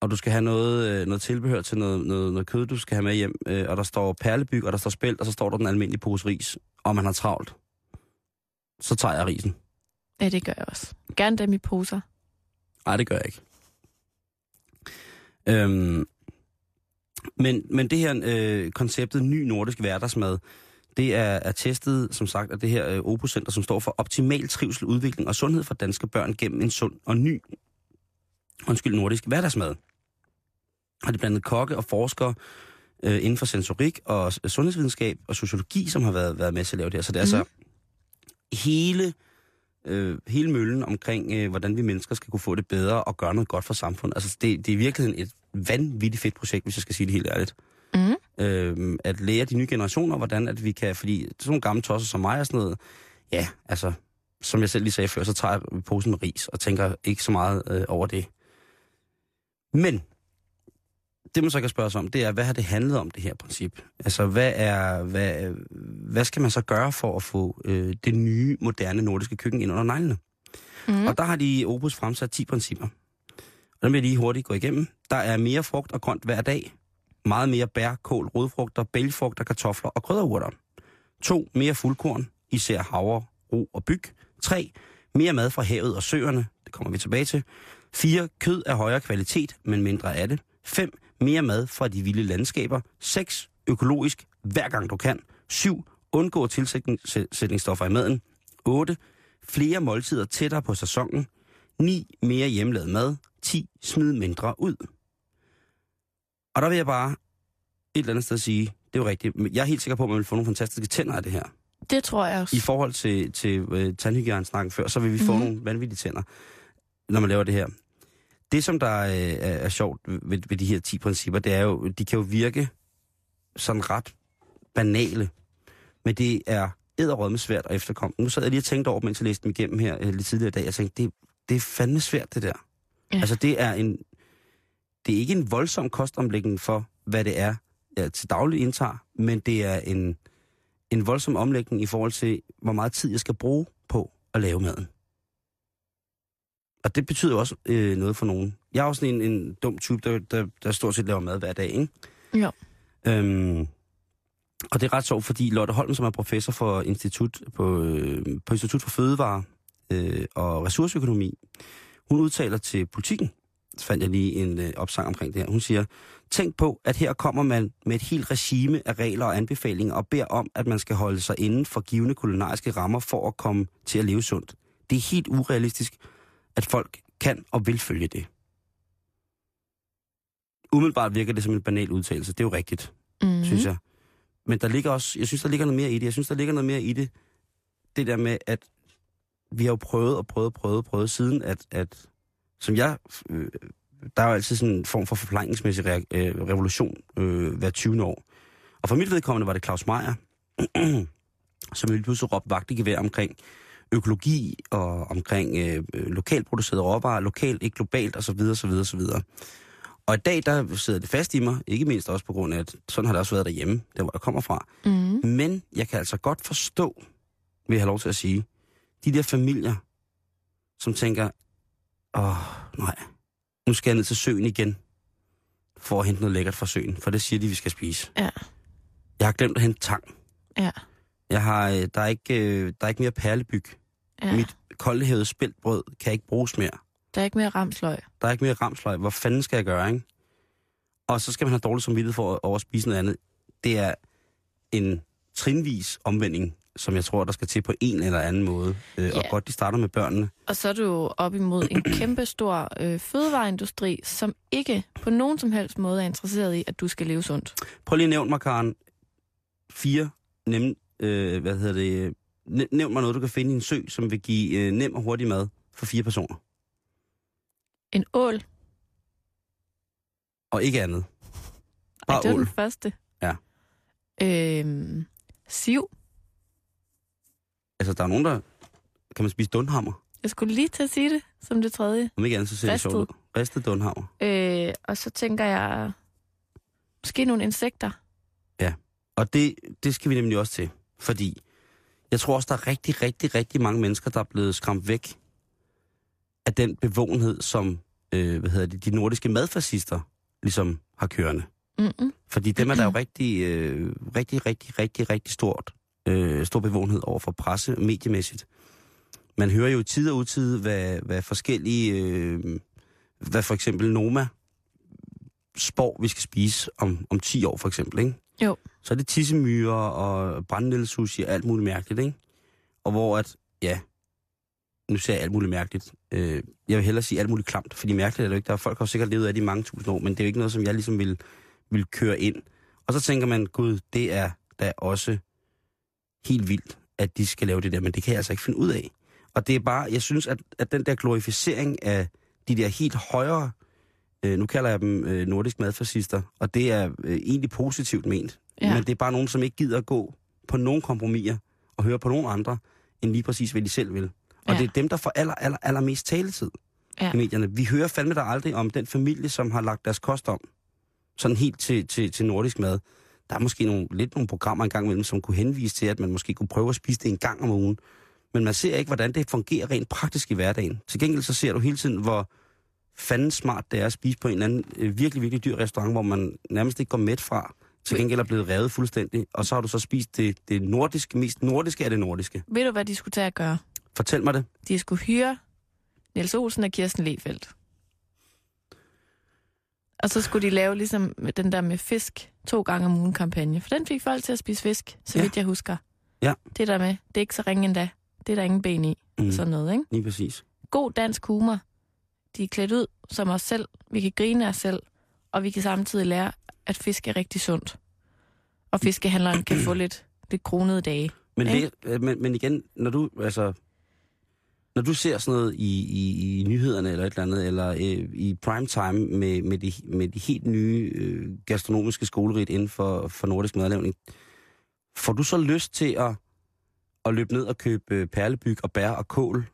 og du skal have noget tilbehør til noget kød, du skal have med hjem, og der står perlebyg, og der står spelt, og så står der den almindelige pose ris, og man har travlt, så tager jeg risen. Ja, det gør jeg også. Gerne dem i poser. Nej, det gør jeg ikke. Men det her konceptet ny nordisk hverdagsmad, det er testet, som sagt, af det her Opus-center, som står for optimal trivsel, udvikling og sundhed for danske børn gennem en sund og ny nordisk hverdagsmad. Og det er blandt andet kokke og forskere inden for sensorik og sundhedsvidenskab og sociologi, som har været med til at lave det her. Så det er altså hele møllen omkring, hvordan vi mennesker skal kunne få det bedre og gøre noget godt for samfundet. Altså det er virkelig et vanvittigt fedt projekt, hvis jeg skal sige det helt ærligt. At lære de nye generationer, hvordan at vi kan, fordi sådan nogle gamle tosser som mig og sådan noget, ja, altså, som jeg selv lige sagde før, så tager jeg posen med ris og tænker ikke så meget over det. Men det, man så kan spørge sig om, det er, hvad har det handlet om, det her princip? Altså, hvad skal man så gøre for at få det nye, moderne nordiske køkken ind under neglene? Mm. Og der har de i Opus fremsat 10 principper. Og dem vil jeg lige hurtigt gå igennem. Der er mere frugt og grønt hver dag. Meget mere bær, kål, rødfrugter, bælgfrugter, kartofler og krydderurter. 2. Mere fuldkorn, især havre, ro og byg. 3. Mere mad fra havet og søerne, det kommer vi tilbage til. 4. Kød af højere kvalitet, men mindre af det. 5. Mere mad fra de vilde landskaber. 6. Økologisk, hver gang du kan. 7. Undgå tilsætningsstoffer i maden. 8. Flere måltider tættere på sæsonen. 9. Mere hjemmelavet mad. 10. Smid mindre ud. Og der vil jeg bare et eller andet sted sige, det er jo rigtigt. Jeg er helt sikker på, at man vil få nogle fantastiske tænder af det her. Det tror jeg også. I forhold til tandhygiejne-snakken før, så vil vi få nogle vanvittige tænder, når man laver det her. Det, som der er sjovt ved de her 10 principper, det er jo, de kan jo virke sådan ret banale, men det er edderrødme svært at efterkomme. Nu sad jeg lige og tænkte over dem, mens jeg læste dem igennem her lidt tidligere i dag, og tænkte, det er fandme svært, det der. Ja. Altså, det er ikke en voldsom kostomlægning for, hvad det er, jeg til daglig indtager, men det er en voldsom omlægning i forhold til, hvor meget tid jeg skal bruge på at lave maden. Og det betyder også noget for nogen. Jeg er også en dum type, der stort set laver mad hver dag, ikke? Ja. Og det er ret sjovt, fordi Lotte Holm, som er professor for på Institut for Fødevare og Ressourceøkonomi, hun udtaler til Politikken, så fandt jeg lige en opsang omkring det her. Hun siger, tænk på, at her kommer man med et helt regime af regler og anbefalinger og beder om, at man skal holde sig inden for givende kulinariske rammer for at komme til at leve sundt. Det er helt urealistisk, at folk kan og vil følge det. Umiddelbart virker det som en banal udtalelse. Det er jo rigtigt, synes jeg. Men der ligger også, jeg synes, der ligger noget mere i det. Det der med, at vi har jo prøvet siden, at som jeg, der er jo altid sådan en form for forplejningsmæssig revolution hver 20. år. Og for mit vedkommende var det Claus Meyer, som ville pludselig råbte vagt i gevær omkring økologi og omkring lokalt producerede råvarer, lokalt, ikke globalt, og så videre. Og i dag, der sidder det fast i mig, ikke mindst også på grund af, at sådan har det også været derhjemme, der hvor jeg kommer fra. Men jeg kan altså godt forstå, vil jeg have lov til at sige, de der familier, som tænker, nej, nu skal jeg ned til søen igen, for at hente noget lækkert fra søen, for det siger de, vi skal spise. Ja. Jeg har glemt at hente tang. Ja. Der er ikke mere perlebyg. Ja. Mit koldehævet spiltbrød kan ikke bruges mere. Der er ikke mere ramsløg. Hvor fanden skal jeg gøre, ikke? Og så skal man have dårlig samvittighed for at overspise noget andet. Det er en trinvis omvending, som jeg tror, der skal til på en eller anden måde. Ja. Og godt, de starter med børnene. Og så er du jo op imod en kæmpe stor fødevareindustri, som ikke på nogen som helst måde er interesseret i, at du skal leve sundt. Prøv lige at nævne mig, Karen. Nævn mig noget, du kan finde i en sø, som vil give nem og hurtig mad for 4 personer. En ål. Og ikke andet. Bare ål. Det var den første. Ja. Siv. Altså, der er nogen, der... Kan man spise dunhammer? Jeg skulle lige til at sige det, som det tredje. Om ikke andet, så ser det sjovt ud. Ristet dunhammer. Og så tænker jeg... Måske nogle insekter. Ja. Og det skal vi nemlig også til. Fordi jeg tror også, der er rigtig mange mennesker, der er blevet skræmt væk af den bevågenhed, som de nordiske madfascister ligesom har kørende. Mm-mm. Fordi dem er der jo rigtig stort, stor bevågenhed over for presse mediemæssigt. Man hører jo i tid og utid, hvad forskellige... hvad for eksempel Noma spår, vi skal spise om 10 år, for eksempel, ikke? Jo. Så er det tissemyrer og brændenældesushi og alt muligt mærkeligt, ikke? Og hvor at, ja... Nu ser jeg alt muligt mærkeligt. Jeg vil hellere sige alt muligt klamt, fordi mærkeligt er det ikke. Der er folk, der har sikkert levet af det i mange tusind år, men det er jo ikke noget, som jeg ligesom vil køre ind. Og så tænker man, gud, det er da også helt vildt, at de skal lave det der, men det kan jeg altså ikke finde ud af. Og det er bare, jeg synes, at den der glorificering af de der helt højere, nu kalder jeg dem nordisk madfascister, og det er egentlig positivt ment. Ja. Men det er bare nogen, som ikke gider at gå på nogen kompromiser og høre på nogen andre, end lige præcis, hvad de selv vil. Og det er dem, der får allermest taletid i medierne. Vi hører fandme der aldrig om den familie, som har lagt deres kost om. Sådan helt til nordisk mad. Der er måske nogle programmer engang imellem, som kunne henvise til, at man måske kunne prøve at spise det en gang om ugen. Men man ser ikke, hvordan det fungerer rent praktisk i hverdagen. Til gengæld så ser du hele tiden, hvor fanden smart det er at spise på en eller anden virkelig, virkelig dyr restaurant, hvor man nærmest ikke går mæt fra. Til gengæld er blevet revet fuldstændig. Og så har du så spist det nordiske, mest nordiske af det nordiske. Ved du, hvad de skulle tage at gøre? Fortæl mig det. De skulle hyre Niels Olsen og Kirsten Lefeldt. Og så skulle de lave ligesom den der med fisk 2 gange om ugen kampagne. For den fik folk til at spise fisk, så vidt jeg husker. Ja. Det der med, det er ikke så ringe endda. Det er der ingen ben i. Sådan noget, ikke? Lige præcis. God dansk humor. De er klædt ud som os selv. Vi kan grine af os selv. Og vi kan samtidig lære, at fisk er rigtig sundt. Og fiskehandleren kan få lidt kronede dage. Men igen, når du ser sådan noget i nyhederne eller et eller andet, eller i primetime med de helt nye gastronomiske skoleridt inden for nordisk madlavning, får du så lyst til at løbe ned og købe perlebyg og bær og kål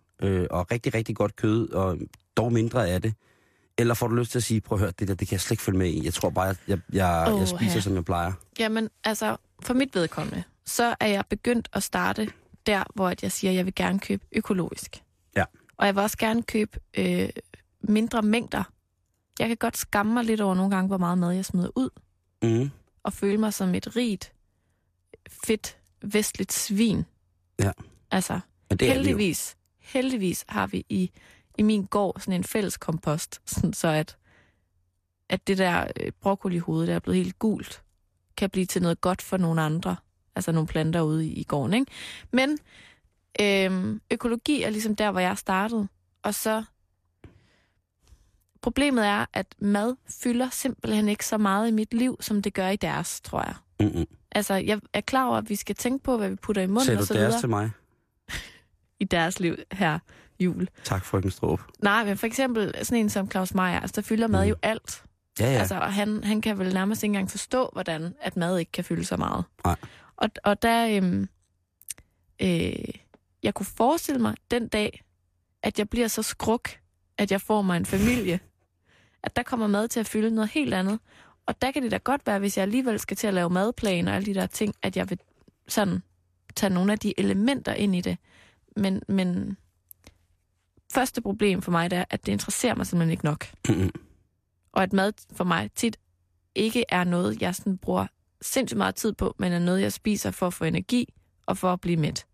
og rigtig, rigtig godt kød og dog mindre af det? Eller får du lyst til at sige, prøv at høre, det der, det kan jeg slet ikke følge med i. Jeg tror bare, jeg spiser, som jeg plejer. Jamen, altså, for mit vedkommende, så er jeg begyndt at starte der, hvor jeg siger, at jeg vil gerne købe økologisk. Ja. Og jeg vil også gerne købe mindre mængder. Jeg kan godt skamme mig lidt over nogle gange, hvor meget mad jeg smider ud. Mm. Og føle mig som et rigt, fedt, vestligt svin. Ja. Altså, heldigvis har vi i min gård sådan en fælles kompost, sådan så at det der broccoli-hoved, der er blevet helt gult, kan blive til noget godt for nogle andre. Altså nogle planter ude i gården, ikke? Men økologi er ligesom der, hvor jeg startede. Og så... Problemet er, at mad fylder simpelthen ikke så meget i mit liv, som det gør i deres, tror jeg. Mm-hmm. Altså, jeg er klar over, at vi skal tænke på, hvad vi putter i munden og så videre. Sagde du deres til mig? I deres liv her, Jul. Tak, frøken Straarup. Nej, men for eksempel sådan en som Claus Meyer, altså, der fylder mad jo alt. Ja, ja. Altså, og han kan vel nærmest ikke engang forstå, hvordan at mad ikke kan fylde så meget. Nej. Og der... jeg kunne forestille mig den dag, at jeg bliver så skruk, at jeg får mig en familie. At der kommer mad til at fylde noget helt andet. Og der kan det da godt være, hvis jeg alligevel skal til at lave madplaner og alle de der ting, at jeg vil sådan tage nogle af de elementer ind i det. Men første problem for mig, det er, at det interesserer mig simpelthen ikke nok. Og at mad for mig tit ikke er noget, jeg sådan bruger sindssygt meget tid på, men er noget, jeg spiser for at få energi og for at blive mæt.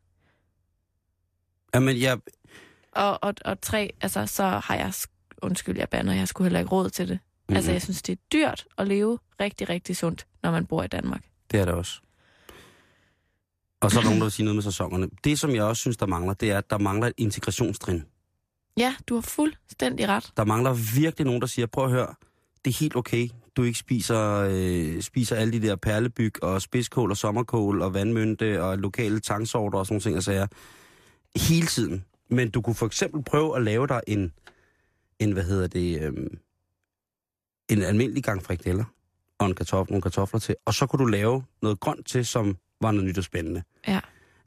Jamen, jeg... Og tre, altså, så har jeg... Undskyld, jeg bander, jeg skulle heller ikke råd til det. Mm-hmm. Altså, jeg synes, det er dyrt at leve rigtig, rigtig sundt, når man bor i Danmark. Det er det også. Og så er der nogen, der vil sige noget med sæsonerne. Det, som jeg også synes, der mangler, det er, at der mangler et integrationstrin. Ja, du har fuldstændig ret. Der mangler virkelig nogen, der siger, prøv at høre, det er helt okay, du ikke spiser alle de der perlebyg og spidskål og sommerkål og vandmynte og lokale tangsorter og sådan nogle ting, altså jeg hele tiden. Men du kunne for eksempel prøve at lave dig en almindelig gang frikadeller og nogle kartofler til, og så kunne du lave noget grønt til, som var noget nyt og spændende. Ja.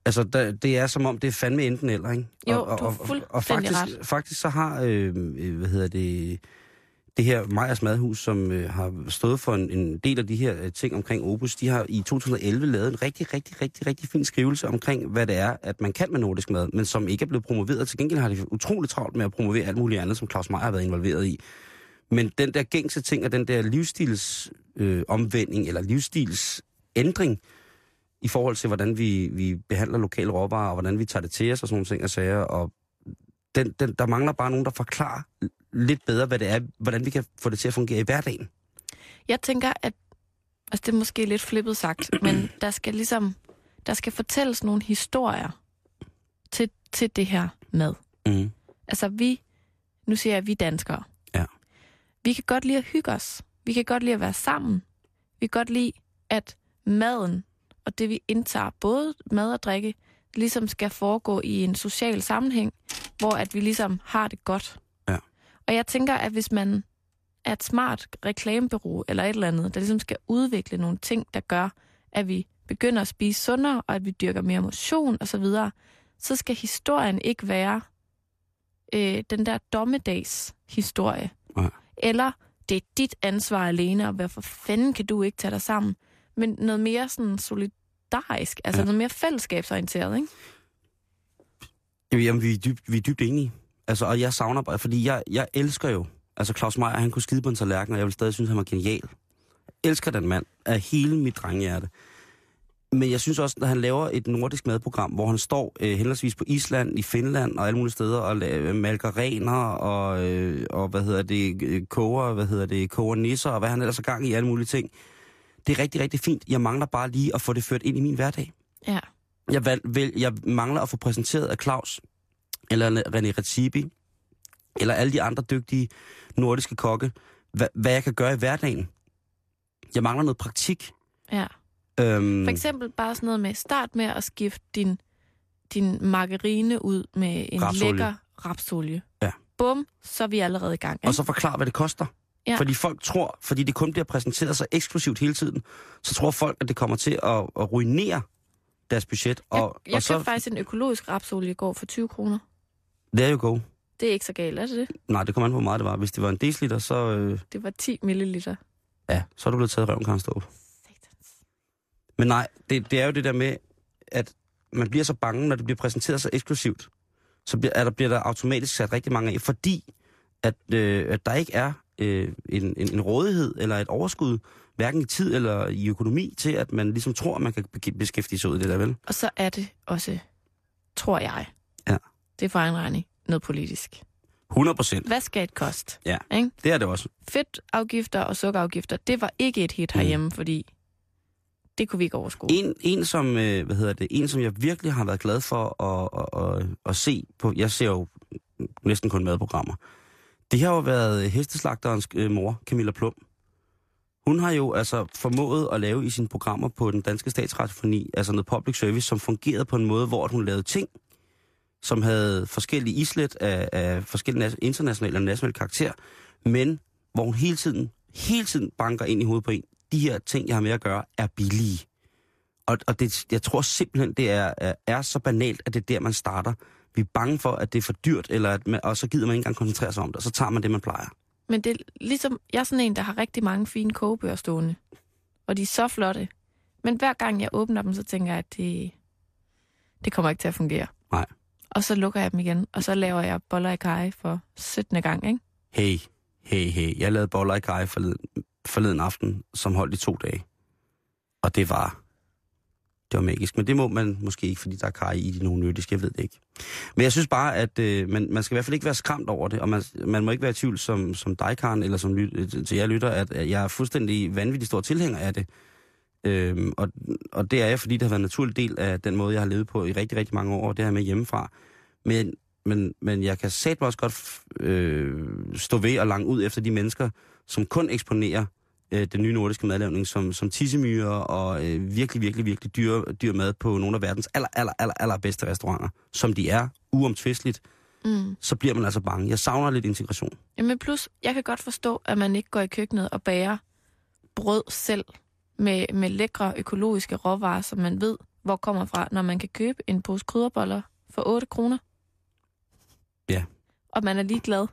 Altså, det er som om, det er fandme enten eller, ikke? Jo, og, du er fuldstændig ret. Faktisk så har, det her Meyers Madhus, som har stået for en del af de her ting omkring Opus, de har i 2011 lavet en rigtig fin skrivelse omkring, hvad det er, at man kan med nordisk mad, men som ikke er blevet promoveret. Til gengæld har de utroligt travlt med at promovere alt muligt andet, som Claus Meyer har været involveret i. Men den der gængse ting og den der livsstilsomvending eller livsstilsændring i forhold til, hvordan vi behandler lokale råvarer, og hvordan vi tager det til os og sådan nogle ting og sager, og der mangler bare nogen, der forklarer lidt bedre, hvad det er, hvordan vi kan få det til at fungere i hverdagen. Jeg tænker, at altså det er måske lidt flippet sagt, men der skal fortælles nogle historier til det her mad. Mm. Altså nu siger jeg, vi danskere. Ja. Vi kan godt lide at hygge os. Vi kan godt lide at være sammen. Vi kan godt lide, at maden og det, vi indtager, både mad og drikke, ligesom skal foregå i en social sammenhæng, hvor at vi ligesom har det godt. Ja. Og jeg tænker, at hvis man er et smart reklamebureau eller et eller andet, der ligesom skal udvikle nogle ting, der gør, at vi begynder at spise sundere, og at vi dyrker mere motion og så videre, så skal historien ikke være den der dommedagshistorie. Ja. Eller det er dit ansvar alene, og hvorfor fanden kan du ikke tage dig sammen? Men noget mere sådan solidarisk, altså noget mere fællesskabsorienteret, ikke? Jamen, vi er dybt enige. Altså, og jeg savner bare, fordi jeg elsker jo... Altså, Claus Meyer, han kunne skide på en tallerken, og jeg vil stadig synes, han var genial. Jeg elsker den mand af hele mit drengehjerte. Men jeg synes også, at han laver et nordisk madprogram, hvor han står henholdsvis på Island, i Finland og alle mulige steder, og malker rener, og koger nisser, og hvad han ellers har gang i, alle mulige ting. Det er rigtig, rigtig fint. Jeg mangler bare lige at få det ført ind i min hverdag. Ja. Jeg mangler at få præsenteret af Claus, eller René Retibi, eller alle de andre dygtige nordiske kokke, hvad jeg kan gøre i hverdagen. Jeg mangler noget praktik. Ja. For eksempel bare sådan noget med, start med at skifte din margarine ud med en lækker rapsolie. Ja. Bum, så er vi allerede i gang. Ikke? Og så forklar, hvad det koster. Ja. Fordi folk tror, fordi det kun bliver præsenteret så eksklusivt hele tiden, så tror folk, at det kommer til at ruinere deres budget. Jeg købte faktisk en økologisk rapsolie i går for 20 kroner. Det er jo god. Det er ikke så galt, er det det? Nej, det kommer an på, hvor meget det var. Hvis det var en deciliter, så... Det var 10 milliliter. Ja, så er du blevet taget i røven, Karen Straarup. Men nej, det er jo det der med, at man bliver så bange, når det bliver præsenteret så eksklusivt. så bliver der automatisk sat rigtig mange af, fordi at der ikke er en rådighed eller et overskud, hverken i tid eller i økonomi, til at man ligesom tror, at man kan beskæftige sig ud i det der, vel? Og så er det også, tror jeg, ja. Det er for egen regning, noget politisk. 100%. Hvad skal et koste? Ja, ikke? Det er det også. Fedtafgifter og sukkerafgifter, det var ikke et hit herhjemme, fordi det kunne vi ikke overskue. En som jeg virkelig har været glad for at se på, jeg ser jo næsten kun madprogrammer. Det har jo været hesteslagterens mor, Camilla Plum. Hun har jo altså formået at lave i sine programmer på den danske statsradiofoni, altså noget public service, som fungerede på en måde, hvor hun lavede ting, som havde forskellige islet af forskellige internationale og nationale karakter, men hvor hun hele tiden banker ind i hovedet på en. De her ting, jeg har med at gøre, er billige. Og det, jeg tror simpelthen, det er så banalt, at det er der, man starter. Vi er bange for, at det er for dyrt, og så gider man ikke engang koncentrere sig om det, og så tager man det, man plejer. Men det er ligesom, jeg er sådan en, der har rigtig mange fine kogebøger stående, og de er så flotte. Men hver gang jeg åbner dem, så tænker jeg, at det kommer ikke til at fungere. Nej. Og så lukker jeg dem igen, og så laver jeg boller i kaj for 17. gang, ikke? Hey. Jeg lavede boller i kaj forleden aften, som holdt i 2 dage. Og det var magisk. Men det må man måske ikke, fordi der er kaj i det nogen nødvendigt. Jeg ved det ikke. Men jeg synes bare, at man skal i hvert fald ikke være skræmt over det, og man må ikke være i tvivl som dig, Karen, eller som til jer lytter, at jeg er fuldstændig vanvittig stor tilhænger af det. Og det er jeg, fordi det har været en naturlig del af den måde, jeg har levet på i rigtig, rigtig mange år, og det her med hjemmefra. Men jeg kan satme også godt stå ved og lange ud efter de mennesker, som kun eksponerer den nye nordiske madlavning som tissemyrer og virkelig, virkelig, virkelig dyr mad på nogle af verdens aller bedste restauranter, som de er, uomtvisteligt, så bliver man altså bange. Jeg savner lidt integration. Jamen plus, jeg kan godt forstå, at man ikke går i køkkenet og bager brød selv med lækre økologiske råvarer, som man ved, hvor kommer fra, når man kan købe en pose krydderboller for 8 kroner. Ja. Og man er ligeglad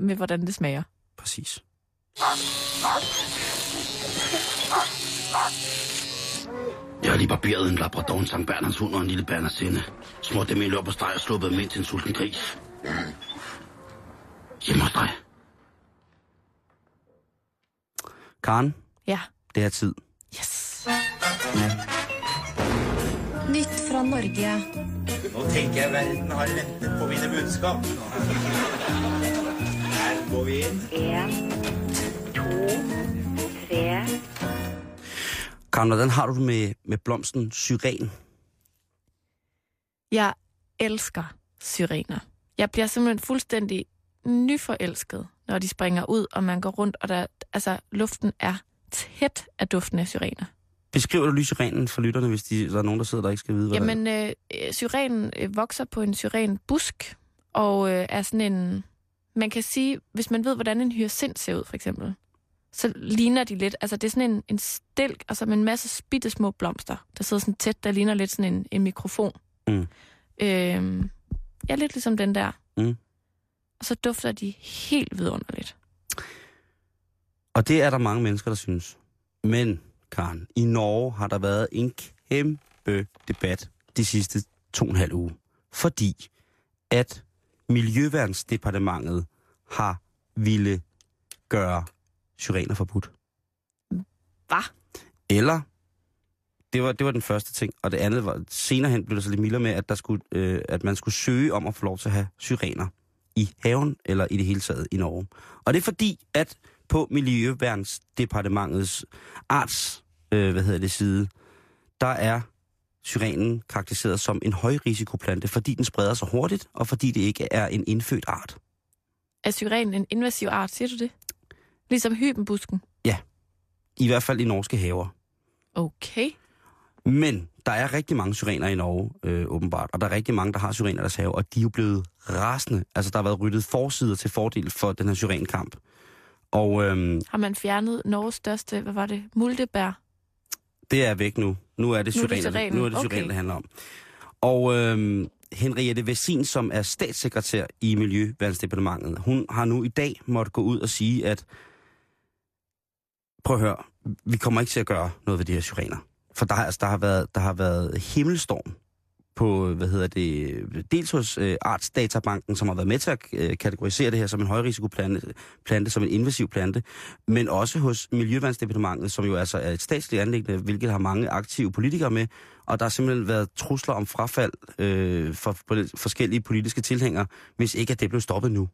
med, hvordan det smager. Præcis. Jeg har lige barberet en labrador, en Sankt Bernhards hund og en lille bernersinde. Smurt dem i løb og steg og sluppet dem ind til en sulten gris. Hjemme hos dig. Karen? Ja? Det er tid. Yes. Nyt fra Norge. Nu tænker jeg, verden har ventet på mine budskab. Her går vi ind. 1, 2, 3. Karen, hvordan har du det med blomsten syren? Jeg elsker syrener. Jeg bliver simpelthen fuldstændig nyforelsket, når de springer ud, og man går rundt, og der, altså, luften er tæt af duften af syrener. Beskriver du lige syrenen for lytterne, hvis der er nogen, der sidder der ikke skal vide, hvad det er? Jamen, syrenen vokser på en syrenbusk, og er sådan en... Man kan sige, hvis man ved, hvordan en hyacint ser ud, for eksempel, så ligner de lidt... Altså, det er sådan en stilk, og så med en masse bitte små blomster, der sidder sådan tæt, der ligner lidt sådan en mikrofon. Ja, lidt ligesom den der. Og så dufter de helt vidunderligt. Og det er der mange mennesker, der synes. Men, Karen, i Norge har der været en kæmpe debat de sidste 2,5 uger. Fordi at Miljøvandsdepartementet har ville gøre syrener forbudt. Hvad? Eller, det var den første ting. Og det andet var, senere hen blev der så lidt mildere med, at, at man skulle søge om at få lov til at have syrener i haven, eller i det hele taget i Norge. Og det er fordi, at på Miljøvandsdepartementets Arts side, der er syrenen karakteriseret som en højrisikoplante, fordi den spreder sig hurtigt, og fordi det ikke er en indfødt art. Er syrenen en invasiv art, siger du det? Ligesom hybenbusken? Ja, i hvert fald i norske haver. Okay. Men der er rigtig mange syrener i Norge, åbenbart, og der er rigtig mange, der har syrener i deres have, og de er jo blevet rasende. Altså, der har været ryddet forsider til fordel for den her syrenkamp. Og, har man fjernet Norges største, hvad var det, multebær? Det er væk nu. Nu er det syrener, det handler om. Og Henriette Vessin, som er statssekretær i Miljøvandsdepartementet, hun har nu i dag måtte gå ud og sige, at prøv at høre, vi kommer ikke til at gøre noget ved de her syrener. For der har været himmelstorm på, dels hos Arts databanken, som har været med til at kategorisere det her som en højrisikoplante, som en invasiv plante, men også hos Miljøvandsdepartementet, som jo altså er et statsligt anliggende, hvilket har mange aktive politikere med, og der har simpelthen været trusler om frafald for forskellige politiske tilhængere, hvis ikke at det blev stoppet nu.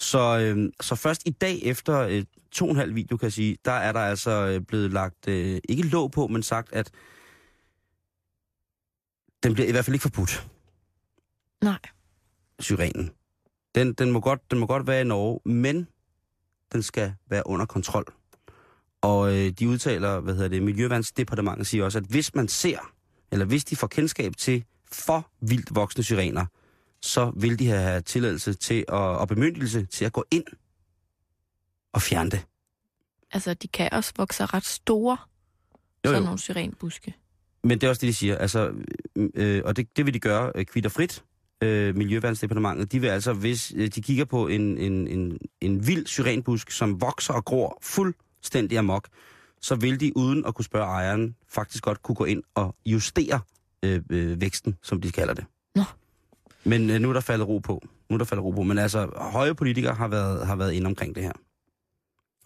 Så først i dag efter 2,5 video, kan jeg sige, der er der altså blevet lagt, ikke låg på, men sagt, at den bliver i hvert fald ikke forbudt. Nej. Syrenen. Den må godt være i Norge, men den skal være under kontrol. Og de udtaler, Miljøvandsdepartementet siger også, at hvis man ser, eller hvis de får kendskab til for vildt voksne syrener, så vil de have tilladelse til og bemyndigelse til at gå ind og fjerne det. Altså, de kan også vokse ret store, sådan nogle syrenbuske. Men det er også det, de siger. Altså, og det vil de gøre kvitterfrit, Miljøvandsdepartementet. De vil altså, hvis de kigger på en vild syrenbusk, som vokser og gror fuldstændig amok, så vil de, uden at kunne spørge ejeren, faktisk godt kunne gå ind og justere væksten, som de kalder det. Nå. Men nu er der faldet ro på. Men altså, høje politikere har været inde omkring det her.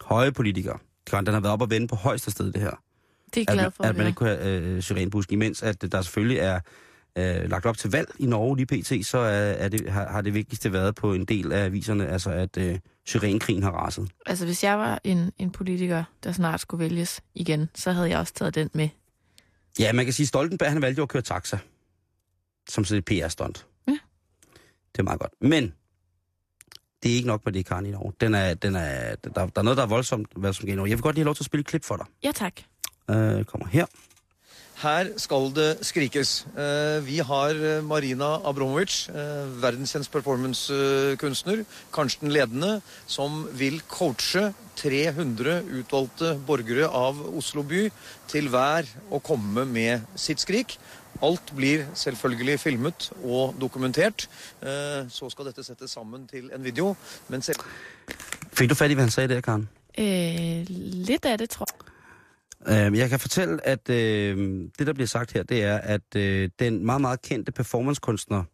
Høje politikere. Den har været op og vende på højeste sted, det her. Det er glad for, at man ikke kunne have syrenbusk, imens at der selvfølgelig er lagt op til valg i Norge lige pt, så har det vigtigste været på en del af aviserne, altså at syrenkrigen har raset. Altså hvis jeg var en politiker, der snart skulle vælges igen, så havde jeg også taget den med. Ja, man kan sige, at Stoltenberg, han valgte jo at køre taxa, som sådan et PR-stunt. Ja. Det er meget godt. Men det er ikke nok på det, Karen, i Norge. Der er noget, der er voldsomt, hvad som sker i Norge. Jeg vil godt lige have lov til at spille et klip for dig. Ja, tak. Kommer her. Her skal det skrikes. Vi har Marina Abramovic, verdenskjent performancekunstner, kanskje den ledende, som vil coache 300 utvalgte borgere av Oslo by til hver å komme med sitt skrik. Alt blir selvfølgelig filmet og dokumentert. Så skal dette settes sammen til en video. Men fik du fat i, hvad han sagde der, Karen? Lidt af det, tror jeg. Jeg kan fortælle, at det, der bliver sagt her, det er, at den meget, meget kendte performancekunstner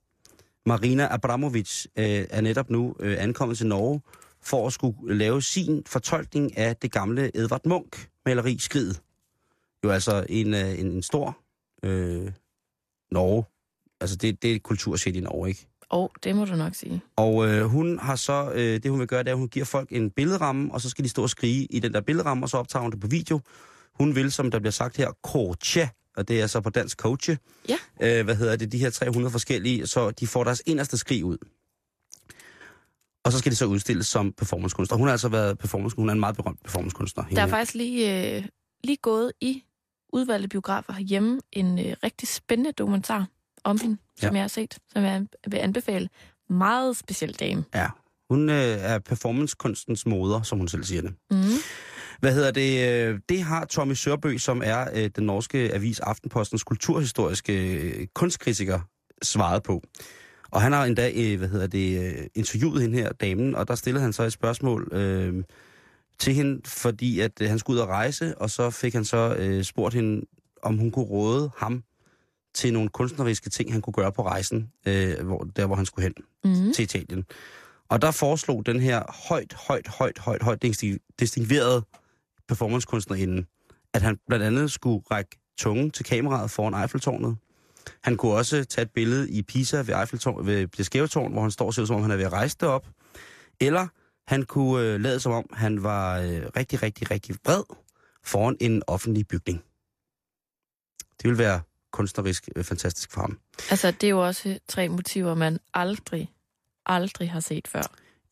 Marina Abramovic er netop nu ankommet til Norge for at skulle lave sin fortolkning af det gamle Edvard Munch-maleri Skriget. Jo, altså en stor Norge. Altså, det er et kultursæt i Norge, ikke? Det må du nok sige. Og hun har så, det hun vil gøre, det er, at hun giver folk en billedramme, og så skal de stå og skrige i den der billedramme, og så optager hun det på video. Hun vil, som der bliver sagt her, coache, og det er så på dansk coache. Ja. De her 300 forskellige, så de får deres inderste skrig ud. Og så skal de så udstilles som performancekunstner. Hun har altså været performancekunstner, hun er en meget berømt performancekunstner. Der er faktisk lige gået i udvalgte biografer herhjemme en rigtig spændende dokumentar om hende, som jeg har set, som jeg vil anbefale. Meget speciel dame. Ja, hun er performancekunstens moder, som hun selv siger det. Mm. Det har Tommy Sørbø, som er den norske avis Aftenpostens kulturhistoriske kunstkritiker, svaret på. Og han har endda, interviewet hende her, damen, og der stillede han så et spørgsmål til hende, fordi at han skulle ud og rejse, og så fik han så spurgt hende, om hun kunne råde ham til nogle kunstneriske ting, han kunne gøre på rejsen, hvor han skulle hen, til Italien. Og der foreslog den her højt distinguerede performancekunstnerinde, at han blandt andet skulle række tungen til kameraet foran Eiffeltårnet. Han kunne også tage et billede i Pisa ved det skæve tårn, hvor han står og ser ud, som om han er ved at rejse derop. Eller han kunne lade som om, han var rigtig, rigtig, rigtig vred foran en offentlig bygning. Det ville være kunstnerisk fantastisk for ham. Altså, det er jo også 3 motiver, man aldrig har set før.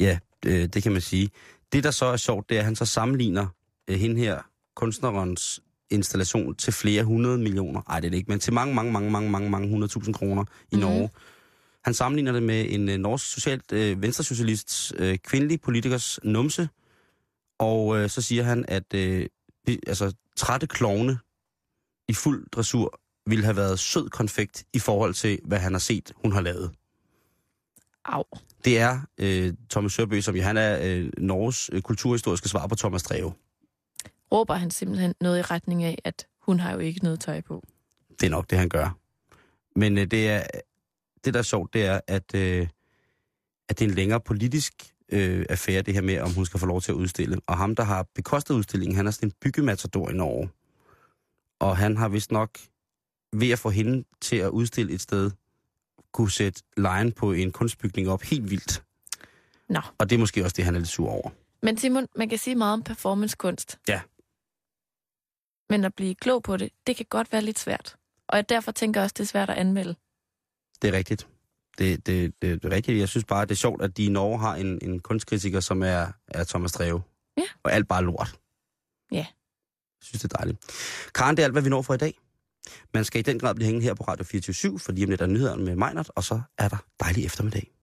Ja, det kan man sige. Det, der så er sjovt, det er, at han så sammenligner hende her, kunstnerens installation, til flere 100 millioner. Ej, det er det ikke, men til mange 100.000 kroner i Norge. Han sammenligner det med en norsk venstresocialist kvindelig politikers numse, og så siger han, at trætte klovne i fuld dressur ville have været sød konfekt i forhold til, hvad han har set, hun har lavet. Au. Det er Thomas Sørbø, som han er Norges kulturhistoriske svar på Thomas Dreve. Råber han simpelthen noget i retning af, at hun har jo ikke noget tøj på? Det er nok det, han gør. Men det, der er sjovt, det er, at det er en længere politisk affære, det her med, om hun skal få lov til at udstille. Og ham, der har bekostet udstillingen, han er sådan en byggematador i Norge. Og han har vist nok, ved at få hende til at udstille et sted, kunne sætte lejen på en kunstbygning op helt vildt. Nå. Og det er måske også det, han er lidt sur over. Men Simon, man kan sige meget om performancekunst. Ja. Men at blive klog på det, det kan godt være lidt svært. Og jeg derfor tænker også, det er svært at anmelde. Det er rigtigt. Det er rigtigt. Jeg synes bare, det er sjovt, at de i Norge har en kunstkritiker, som er Thomas Dreve. Ja. Og alt bare lort. Ja. Jeg synes, det er dejligt. Karen, det er alt, hvad vi når for i dag. Man skal i den grad blive hængende her på Radio 24/7, for lige om lidt er nyhederne med Meinert, og så er der dejlig eftermiddag.